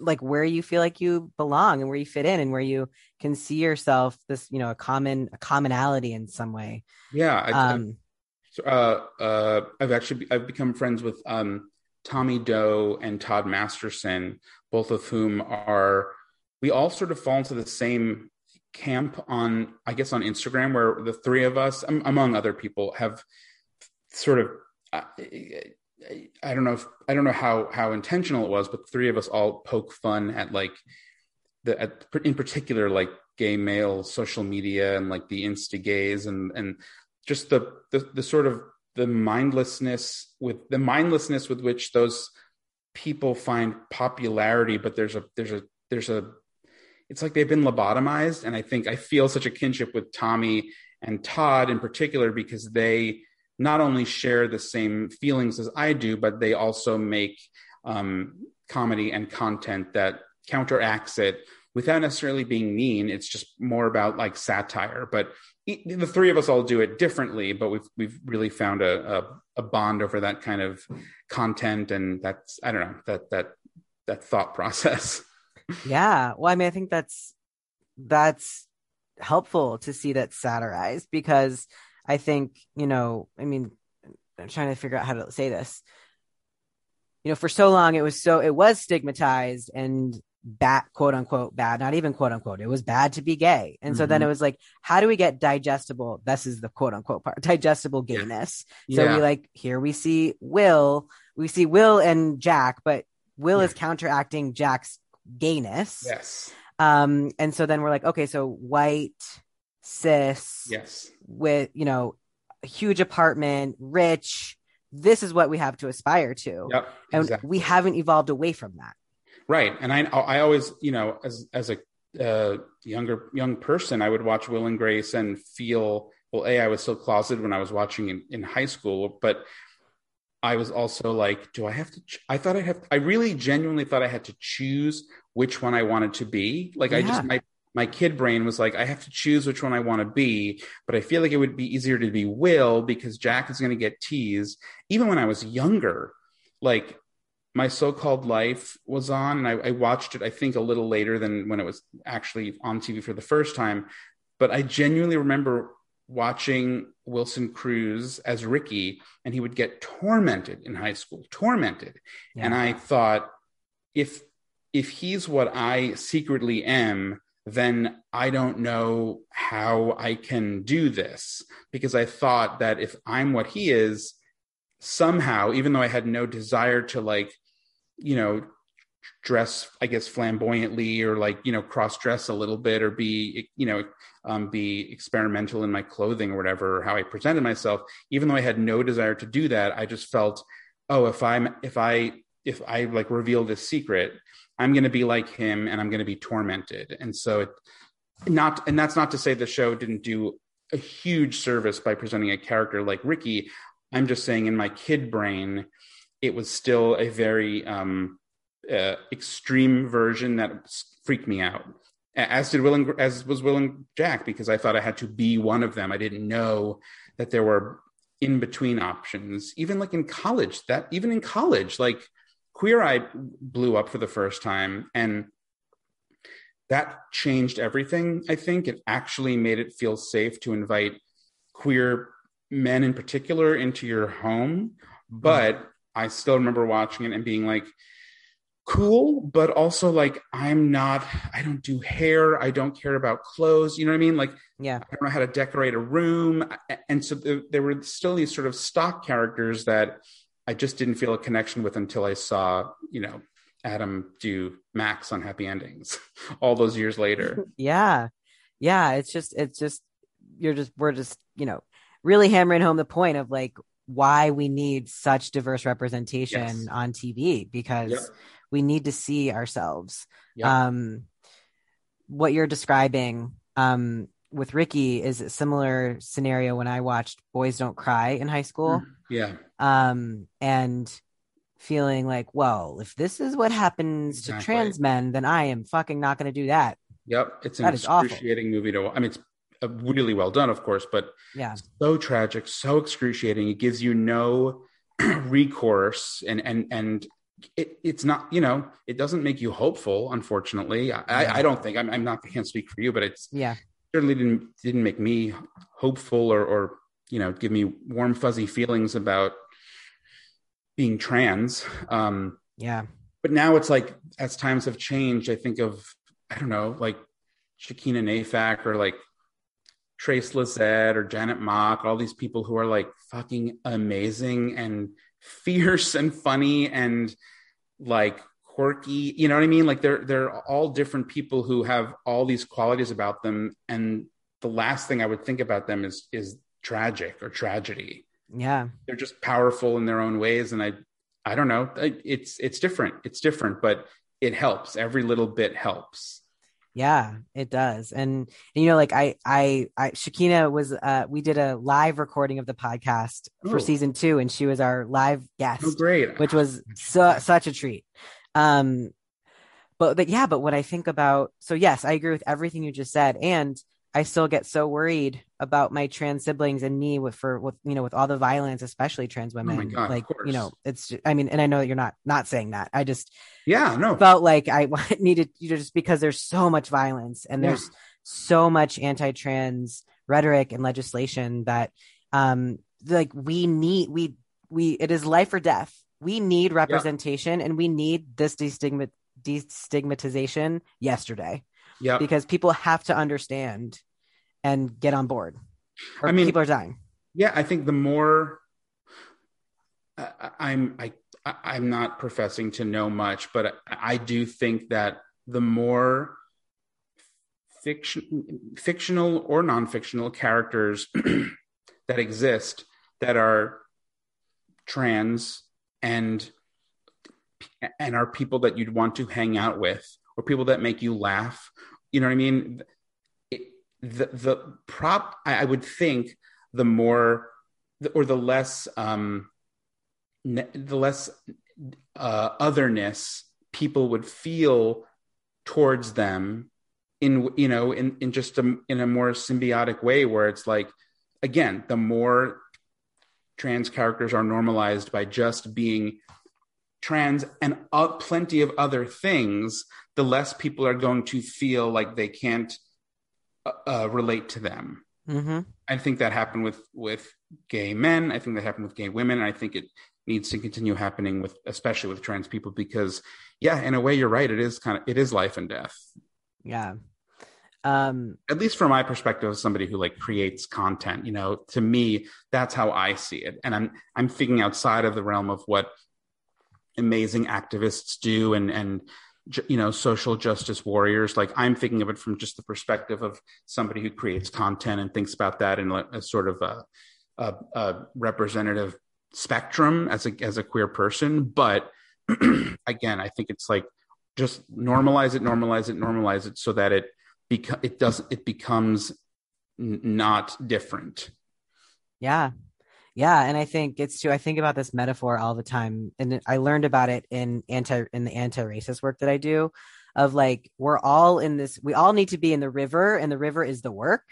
like where you feel like you belong and where you fit in and where you can see yourself, this, you know, a commonality in some way. Yeah. I've become friends with Tommy Doe and Todd Masterson, both of whom we all sort of fall into the same camp on Instagram, where the three of us, among other people, have sort of, I don't know how intentional it was, but the three of us all poke fun at like in particular, like gay male social media and like the Insta gays and just the sort of the mindlessness with which those people find popularity. But it's like they've been lobotomized. And I think I feel such a kinship with Tommy and Todd in particular, because they not only share the same feelings as I do, but they also make comedy and content that counteracts it without necessarily being mean. It's just more about like satire, but the three of us all do it differently, but we've really found a bond over that kind of content. And that's, I don't know, that thought process. Yeah. Well, I mean, I think that's helpful to see that satirized, because I think, you know, I mean, I'm trying to figure out how to say this. You know, for so long it was stigmatized and bad, quote unquote bad, not even quote unquote, it was bad to be gay. And mm-hmm. So then it was like, how do we get digestible? This is the quote unquote part, digestible gayness. Yeah. So we like, here we see Will and Jack, but Will is counteracting Jack's gayness. Yes. And so then we're like, okay, so white, cis, yes, with, you know, a huge apartment, rich. This is what we have to aspire to. Yep, and exactly. We haven't evolved away from that. Right. And I always, you know, as a young person, I would watch Will and Grace and feel, well, A, I was still closeted when I was watching in high school, but I was also like, do I have to, I really genuinely thought I had to choose which one I wanted to be. Like, yeah. I just, my kid brain was like, I have to choose which one I want to be, but I feel like it would be easier to be Will because Jack is going to get teased. Even when I was younger, like, My So-Called Life was on, and I watched it, I think, a little later than when it was actually on TV for the first time. But I genuinely remember watching Wilson Cruz as Ricky, and he would get tormented in high school, Yeah. And I thought, if he's what I secretly am, then I don't know how I can do this. Because I thought that if I'm what he is, somehow, even though I had no desire to, like, you know, dress, I guess, flamboyantly, or, like, you know, cross-dress a little bit, or be, you know, be experimental in my clothing or whatever, or how I presented myself, even though I had no desire to do that, I just felt, oh, if I like reveal this secret, I'm going to be like him and I'm going to be tormented. And so and that's not to say the show didn't do a huge service by presenting a character like Ricky. I'm just saying, in my kid brain, it was still a very extreme version that freaked me out. As was Will and Jack, because I thought I had to be one of them. I didn't know that there were in between options. Even like in college, like Queer Eye blew up for the first time, and that changed everything. I think it actually made it feel safe to invite queer men in particular into your home, but I still remember watching it and being like, cool, but also like, I don't do hair, I don't care about clothes, you know what I mean? Like, yeah, I don't know how to decorate a room. And so there were still these sort of stock characters that I just didn't feel a connection with until I saw, you know, Adam do Max on Happy Endings all those years later. Yeah. It's just, we're just, you know, really hammering home the point of like why we need such diverse representation on TV, because we need to see ourselves. What you're describing with Ricky is a similar scenario when I watched Boys Don't Cry in high school. And feeling like, well, if this is what happens to trans men, then I am fucking not going to do that. It's an excruciating movie to watch. I mean, it's really well done, of course, but so tragic, so excruciating. It gives you no recourse, and it's not, you know, it doesn't make you hopeful, unfortunately. I don't think, I'm not, I can't speak for you, but it's certainly didn't make me hopeful or, you know, give me warm fuzzy feelings about being trans. But now it's like, as times have changed, I think of, I don't know, like Shakina Nafak or like Trace Lizette or Janet Mock, all these people who are like fucking amazing and fierce and funny and like quirky, you know what I mean? Like they're all different people who have all these qualities about them. And the last thing I would think about them is tragic or tragedy. Yeah. They're just powerful in their own ways. And I don't know. It's different, but it helps. Every little bit helps. Yeah, it does. And you know, like I Shakina was, we did a live recording of the podcast for season 2, and she was our live guest, which was such a treat. But what I think about, so yes, I agree with everything you just said. And I still get so worried about my trans siblings and me with all the violence, especially trans women. Oh my God, like, you know, it's, I mean, and I know that you're not saying that. I just felt like I needed, you know, just because there's so much violence and there's so much anti-trans rhetoric and legislation that like we need, it is life or death. We need representation and we need this destigmatization yesterday. Yeah, because people have to understand and get on board. Or people are dying. Yeah, I think the more I'm not professing to know much, but I do think that the more fictional or non-fictional characters that exist that are trans and are people that you'd want to hang out with, or people that make you laugh. You know what I mean? I would think the more, or the less otherness people would feel towards them in a more symbiotic way, where it's like, again, the more trans characters are normalized by just being trans and plenty of other things, the less people are going to feel like they can't relate to them. Mm-hmm. I think that happened with gay men. I think that happened with gay women. And I think it needs to continue happening especially with trans people, because yeah, in a way you're right. It is life and death. Yeah. At least from my perspective as somebody who like creates content, you know, to me, that's how I see it. And I'm thinking outside of the realm of what amazing activists do and, you know, social justice warriors. Like, I'm thinking of it from just the perspective of somebody who creates content and thinks about that in a sort of a representative spectrum as a queer person. But again, I think it's like, just normalize it so that it becomes not different. Yeah. Yeah. And I think it's too, I think about this metaphor all the time, and I learned about it in the anti-racist work that I do, of like, we all need to be in the river, and the river is the work.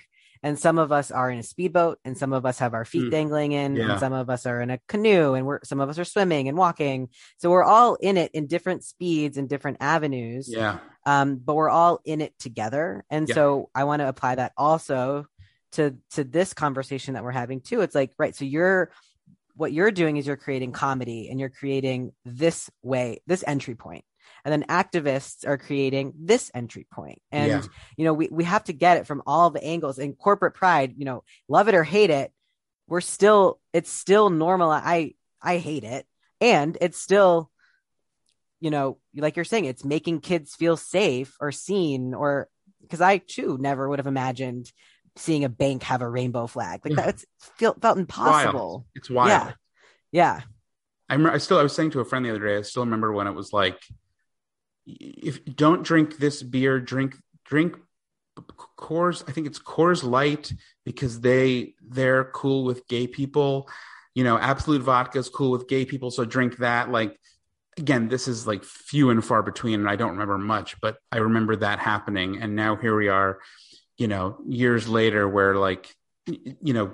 And some of us are in a speedboat, and some of us have our feet dangling in, and some of us are in a canoe, and some of us are swimming and walking. So we're all in it in different speeds and different avenues. Yeah. But we're all in it together. And so I want to apply that also to this conversation that we're having too. It's like, right, so what you're doing is you're creating comedy, and you're creating this way, this entry point. And then activists are creating this entry point. And, you know, we have to get it from all the angles. And corporate pride, you know, love it or hate it, it's still normal. I hate it. And it's still, you know, like you're saying, it's making kids feel safe or seen, or because I too never would have imagined seeing a bank have a rainbow flag. Like that felt impossible. It's wild. Yeah. Yeah. I was saying to a friend the other day, I still remember when it was like, if don't drink this beer, drink Coors. I think it's Coors Light, because they're cool with gay people. You know, Absolut Vodka is cool with gay people, so drink that. Like, again, this is like few and far between, and I don't remember much, but I remember that happening. And now here we are, you know, years later, where like, you know,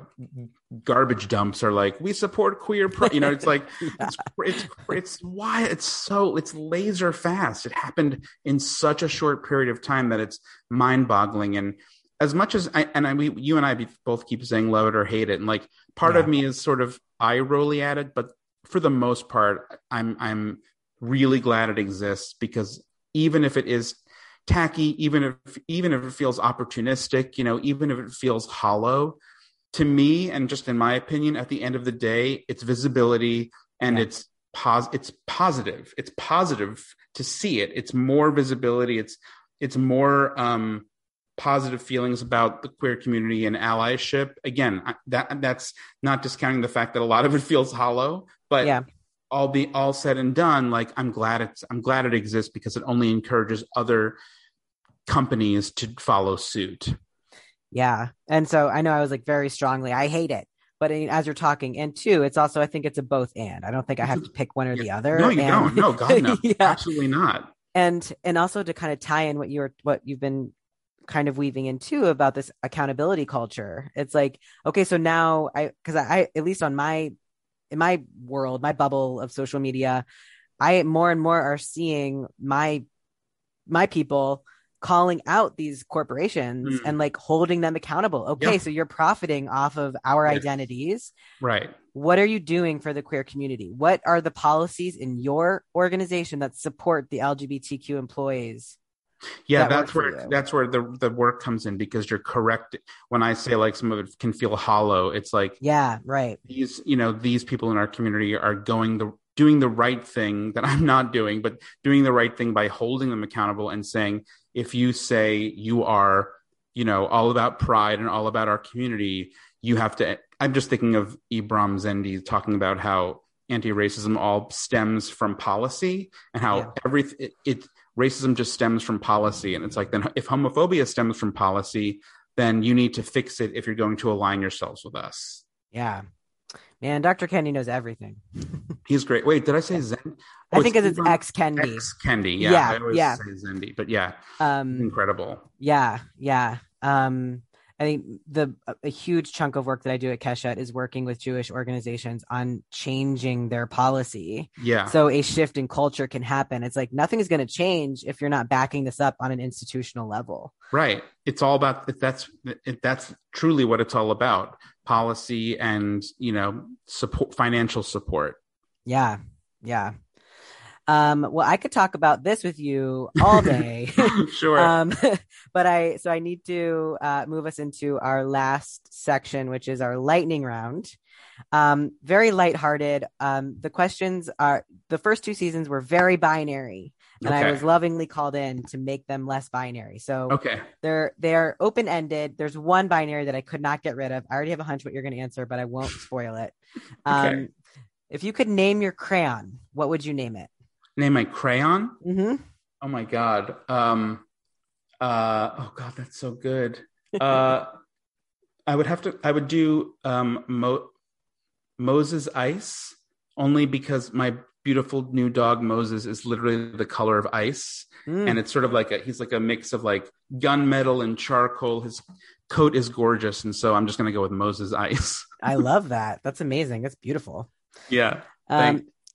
garbage dumps are like, we support queer pride. You know, it's like, it's why it's laser fast. It happened in such a short period of time that it's mind boggling. And as much as you and I both keep saying love it or hate it, and like part of me is sort of eye rolly at it, but for the most part, I'm really glad it exists, because even if it is tacky, even if it feels opportunistic, you know, even if it feels hollow, to me, and just in my opinion, at the end of the day, it's visibility, and it's positive. It's positive to see it. It's more visibility. It's more positive feelings about the queer community and allyship. Again, that's not discounting the fact that a lot of it feels hollow, but all said and done, like I'm glad it exists, because it only encourages other companies to follow suit. Yeah. And so I know I was like very strongly, I hate it, but as you're talking, and two, it's also, I think it's a both and. I don't think I have to pick one or the other. No, you don't. No, God, no. Absolutely not. And also to kind of tie in what you've been kind of weaving into about this accountability culture. It's like, okay, so now because I at least in my world, my bubble of social media, I more and more are seeing my people calling out these corporations and like holding them accountable. Okay, so you're profiting off of our identities. Right. What are you doing for the queer community? What are the policies in your organization that support the LGBTQ employees? Yeah, that's where the work comes in, because you're correct. When I say like some of it can feel hollow, it's like, yeah, right. These people in our community are doing the right thing that I'm not doing, but doing the right thing by holding them accountable and saying, if you say you are, you know, all about pride and all about our community, you have to, I'm just thinking of Ibram Kendi talking about how anti-racism all stems from policy and how racism just stems from policy. And it's like, then if homophobia stems from policy, then you need to fix it if you're going to align yourselves with us. Yeah. Man, Dr. Kendi knows everything. He's great. Wait, did I say Zen? Oh, I think it's X Kendi. X Kendi. Yeah. I always say Zendi, but yeah. Incredible. Yeah. Yeah. I think a huge chunk of work that I do at Keshet is working with Jewish organizations on changing their policy. Yeah. So a shift in culture can happen. It's like nothing is going to change if you're not backing this up on an institutional level. Right. It's all about that's truly what it's all about. Policy and, support, financial support. Yeah. Yeah. Well, I could talk about this with you all day. Sure. But I need to move us into our last section, which is our lightning round. Very lighthearted. The questions are, the first two seasons were very binary, and I was lovingly called in to make them less binary. So they're open-ended. There's one binary that I could not get rid of. I already have a hunch what you're going to answer, but I won't spoil it. If you could name your crayon, what would you name it? Name my crayon? Mm-hmm. Oh my God. Oh God, that's so good. I would do Moses Ice, only because my beautiful new dog Moses is literally the color of ice. Mm. And it's sort of like he's like a mix of like gunmetal and charcoal. His coat is gorgeous. And so I'm just going to go with Moses Ice. I love that. That's amazing. That's beautiful. Yeah.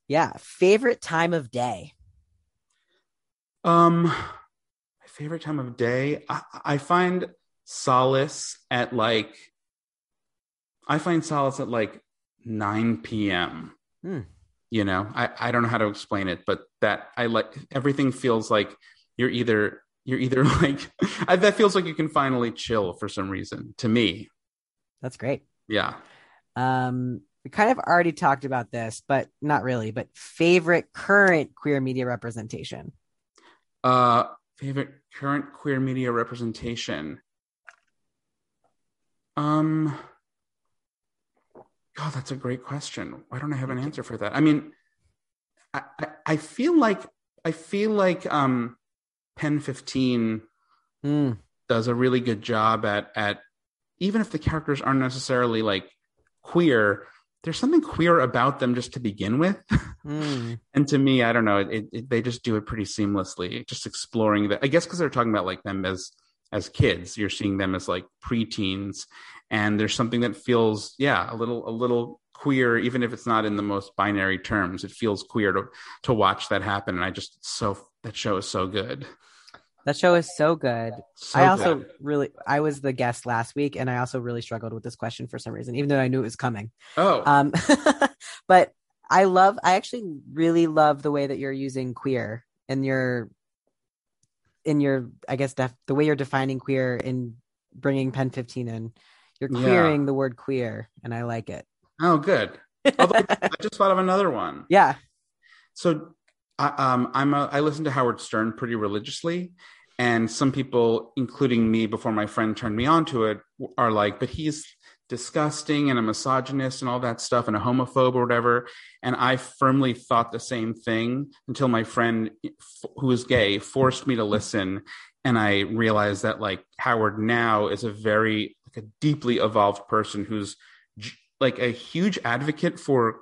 Yeah. Favorite time of day? My favorite time of day? I find solace at like 9 p.m. I don't know how to explain it, but that I like, everything feels like you're either like, that feels like you can finally chill for some reason to me. That's great. Yeah. We kind of already talked about this, but not really, but favorite current queer media representation. Favorite current queer media representation. God, that's a great question. Why don't I have an answer for that? I mean, I feel like Pen15 does a really good job at even if the characters aren't necessarily like queer, there's something queer about them just to begin with. And to me, I don't know, they just do it pretty seamlessly, just exploring that. I guess because they're talking about like them as kids, you're seeing them as like preteens, and there's something that feels a little queer, even if it's not in the most binary terms. It feels queer to watch that happen, and that show is so good. I was the guest last week, and I also really struggled with this question for some reason, even though I knew it was coming. But I actually really love the way that you're using queer in your, I guess, the way you're defining queer in bringing Pen15 in. You're queering the word queer, and I like it. Oh, good. Although I just thought of another one. Yeah. So I listen to Howard Stern pretty religiously. And some people, including me, before my friend turned me on to it, are like, but he's disgusting and a misogynist and all that stuff and a homophobe or whatever. And I firmly thought the same thing until my friend, who is gay, forced me to listen. And I realized that like Howard now is a deeply evolved person who's like a huge advocate for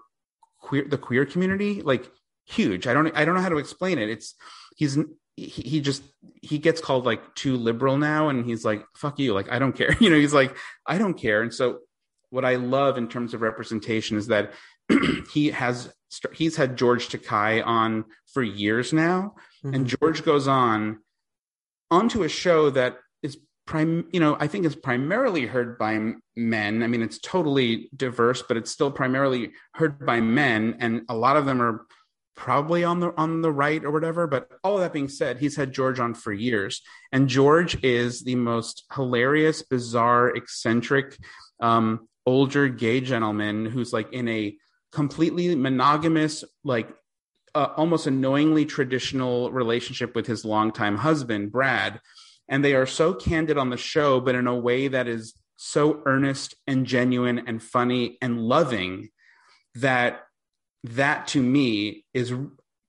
the queer community, like huge. I don't know how to explain it. He gets called like too liberal now, and he's like, fuck you, like I don't care. He's like, I don't care. And so what I love in terms of representation is that he's had George Takei on for years now, and George goes onto a show that is I think is primarily heard by men. I mean, it's totally diverse, but it's still primarily heard by men, and a lot of them are probably on the right or whatever. But all of that being said, he's had George on for years, and George is the most hilarious, bizarre, eccentric, older gay gentleman who's like in a completely monogamous, like almost annoyingly traditional relationship with his longtime husband, Brad. And they are so candid on the show, but in a way that is so earnest and genuine and funny and loving that to me is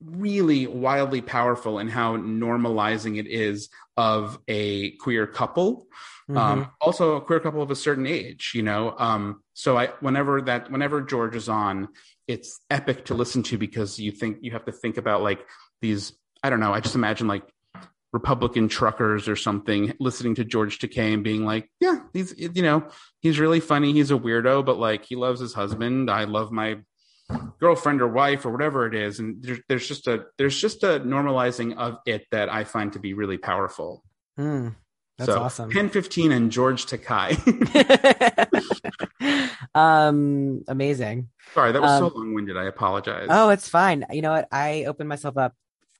really wildly powerful in how normalizing it is of a queer couple, mm-hmm. Also a queer couple of a certain age, you know? So whenever George is on, it's epic to listen to, because you have to think about like these, I don't know. I just imagine like Republican truckers or something listening to George Takei and being like, yeah, he's really funny. He's a weirdo, but like, he loves his husband. I love my girlfriend or wife or whatever it is. And there's just a normalizing of it that I find to be really powerful. That's awesome. Pen15 and George Takei. Amazing. Sorry, that was so long-winded. I apologize. Oh, it's fine. You know what? I opened myself up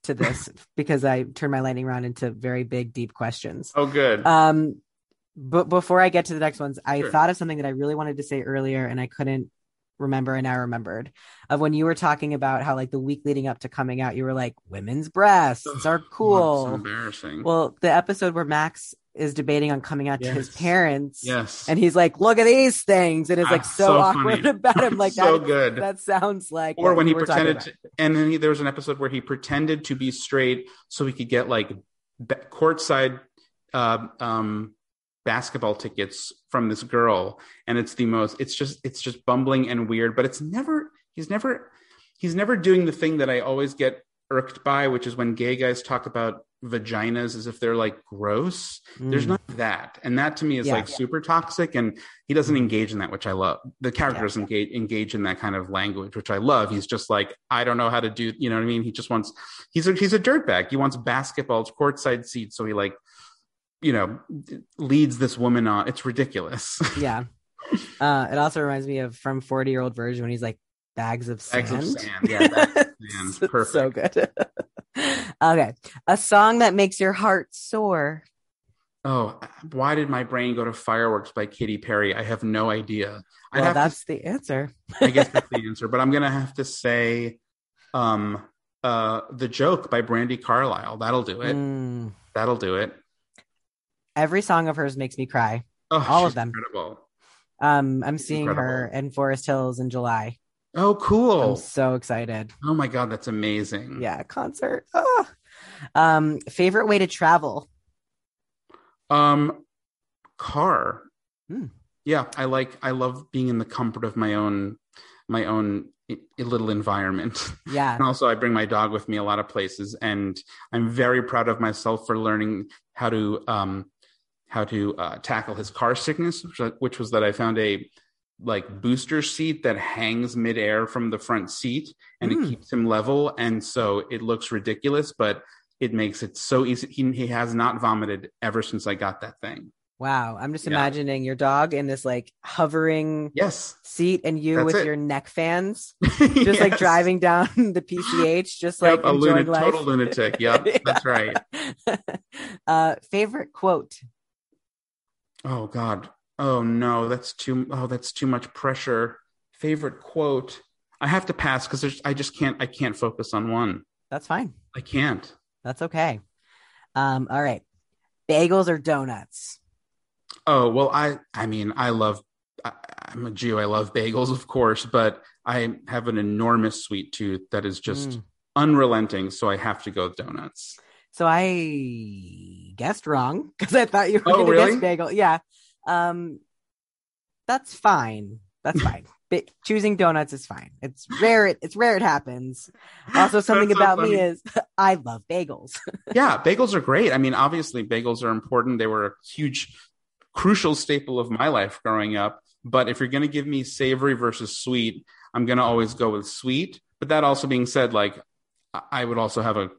to this because I turned my lightning round into very big, deep questions. Oh, good. But before I get to the next ones, I thought of something that I really wanted to say earlier and I couldn't remember, and I remembered of when you were talking about how like the week leading up to coming out, you were like, women's breasts are cool. That's embarrassing. Well, the episode where Max is debating on coming out to his parents, and he's like, look at these things, and it's like so awkward funny. About him, like so that, good. That sounds like, or when he pretended to, and then there was an episode where he pretended to be straight so he could get like courtside basketball tickets from this girl, and it's just bumbling and weird, but he's never doing the thing that I always get irked by, which is when gay guys talk about vaginas as if they're like gross. There's none of that, and that to me is super toxic, and he doesn't engage in that, which I love. The character doesn't engage in that kind of language, which I love. He's just like, I don't know how to do, you know what I mean? He just wants, he's a dirtbag. He wants basketball courtside seats, so he like, you know, leads this woman on. It's ridiculous. Yeah. It also reminds me of from 40-Year-Old Version when he's like, bags of sand. Yeah, bags of sand. Perfect. So good. Okay. A song that makes your heart soar. Oh, why did my brain go to Fireworks by Katy Perry? I have no idea. That's the answer. I guess that's the answer, but I'm going to have to say The Joke by Brandy Carlisle. That'll do it. That'll do it. Every song of hers makes me cry. Oh, all of them. Incredible. I'm seeing her in Forest Hills in July. Oh, cool. I'm so excited. Oh my God, that's amazing. Yeah, concert. Oh. Favorite way to travel? Car. Yeah, I love being in the comfort of my own little environment. Yeah. And also I bring my dog with me a lot of places, and I'm very proud of myself for learning how to tackle his car sickness, which was that I found a like booster seat that hangs midair from the front seat, and it keeps him level. And so it looks ridiculous, but it makes it so easy. He has not vomited ever since I got that thing. Wow. I'm just imagining your dog in this like hovering seat, and you your neck fans, just like driving down the PCH, just like a lunatic, total lunatic. Yep. Yeah. That's right. Favorite quote? Oh God. Oh no, that's too much pressure. Favorite quote. I have to pass because I can't focus on one. That's fine. I can't. That's okay. All right. Bagels or donuts? Oh, well, I'm a Jew. I love bagels, of course, but I have an enormous sweet tooth that is just unrelenting. So I have to go with donuts. So I guessed wrong because I thought you were going to guess bagel. Yeah. That's fine. That's fine. But choosing donuts is fine. It's rare it happens. Also, something about me is I love bagels. Yeah, bagels are great. I mean, obviously bagels are important. They were a huge, crucial staple of my life growing up. But if you're going to give me savory versus sweet, I'm going to always go with sweet. But that also being said, like I would also have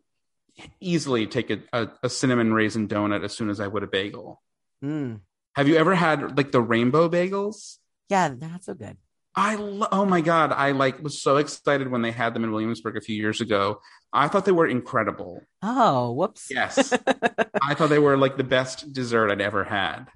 easily take a cinnamon raisin donut as soon as I would a bagel. Have you ever had like the rainbow bagels? Yeah, they're not so good. Oh my God. I like was so excited when they had them in Williamsburg a few years ago. I thought they were incredible. Oh, whoops. Yes. I thought they were like the best dessert I'd ever had.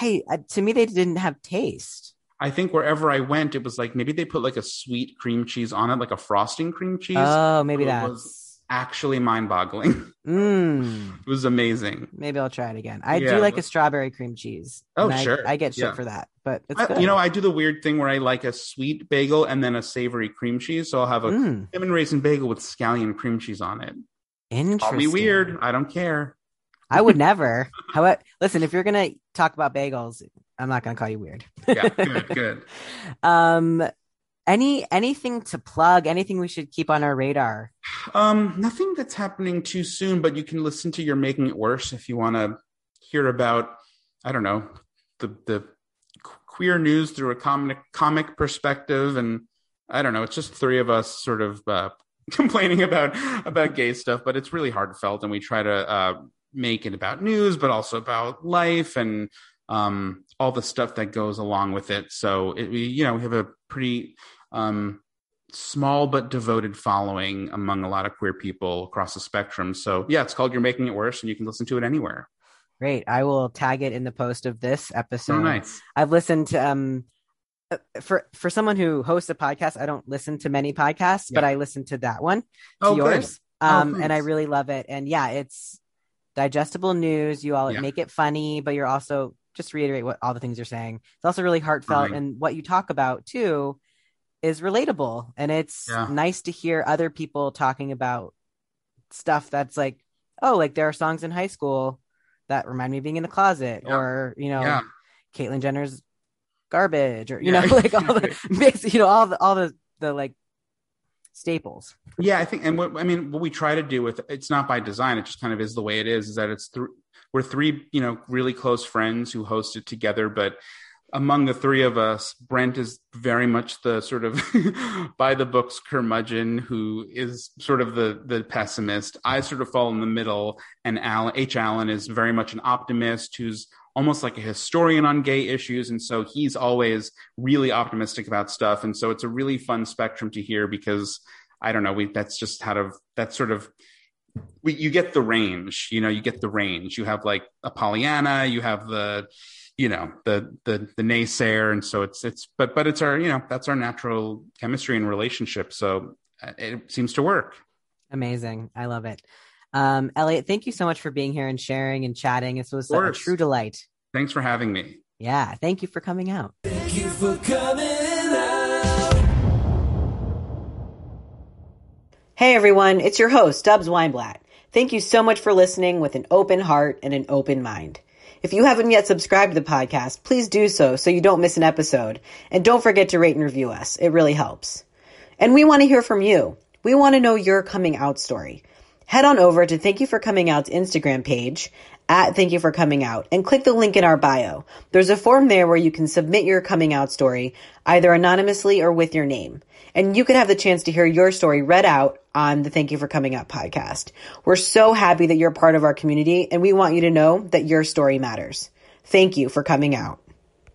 To me, they didn't have taste. I think wherever I went, it was like, maybe they put like a sweet cream cheese on it, like a frosting cream cheese. Oh, maybe that's. actually mind-boggling. It was amazing. Maybe I'll try it again. I do like a strawberry cream cheese. Oh, sure. I get shit for that, but it's good. You know, I do the weird thing where I like a sweet bagel and then a savory cream cheese. So I'll have a lemon raisin bagel with scallion cream cheese on it. Interesting. Call me weird. I don't care. I would never. However, listen, if you're going to talk about bagels, I'm not going to call you weird. Yeah, good. Anything to plug? Anything we should keep on our radar? Nothing that's happening too soon, but you can listen to You're Making It Worse if you want to hear about, I don't know, the queer news through a comic perspective. And I don't know, it's just three of us sort of complaining about gay stuff, but it's really heartfelt, and we try to make it about news, but also about life and all the stuff that goes along with it. So we have a pretty small but devoted following among a lot of queer people across the spectrum. So yeah, it's called You're Making It Worse, and you can listen to it anywhere. Great. I will tag it in the post of this episode. Oh, nice. I've listened to for someone who hosts a podcast, I don't listen to many podcasts, but I listened to that one, to yours. And I really love it. And yeah, it's digestible news. You all make it funny, but you're also just reiterate what all the things you're saying. It's also really heartfelt, and what you talk about too is relatable. And it's nice to hear other people talking about stuff that's like, oh, like there are songs in high school that remind me of being in the closet, or Caitlyn Jenner's garbage, or you know, like all the all the like staples. Yeah, I think, and what we try to do with it's not by design. It just kind of is the way it is. Is that it's we're three, really close friends who host it together. But among the three of us, Brent is very much the sort of by the books curmudgeon who is sort of the pessimist. I sort of fall in the middle, and H. Alan is very much an optimist who's almost like a historian on gay issues. And so he's always really optimistic about stuff. And so it's a really fun spectrum to hear, because I don't know, you get the range, you get the range. You have like a Pollyanna, you have the naysayer. And so but it's our, that's our natural chemistry and relationship. So it seems to work. Amazing. I love it. Elliot, thank you so much for being here and sharing and chatting. This was a true delight. Thanks for having me. Yeah. Thank you for coming out. Thank you for coming out. Hey everyone, it's your host, Dubs Weinblatt. Thank you so much for listening with an open heart and an open mind. If you haven't yet subscribed to the podcast, please do so you don't miss an episode. And don't forget to rate and review us. It really helps. And we want to hear from you. We want to know your coming out story. Head on over to Thank You For Coming Out's Instagram page at Thank You For Coming Out and click the link in our bio. There's a form there where you can submit your coming out story, either anonymously or with your name. And you could have the chance to hear your story read out on the Thank You For Coming Out podcast. We're so happy that you're part of our community, and we want you to know that your story matters. Thank you for coming out.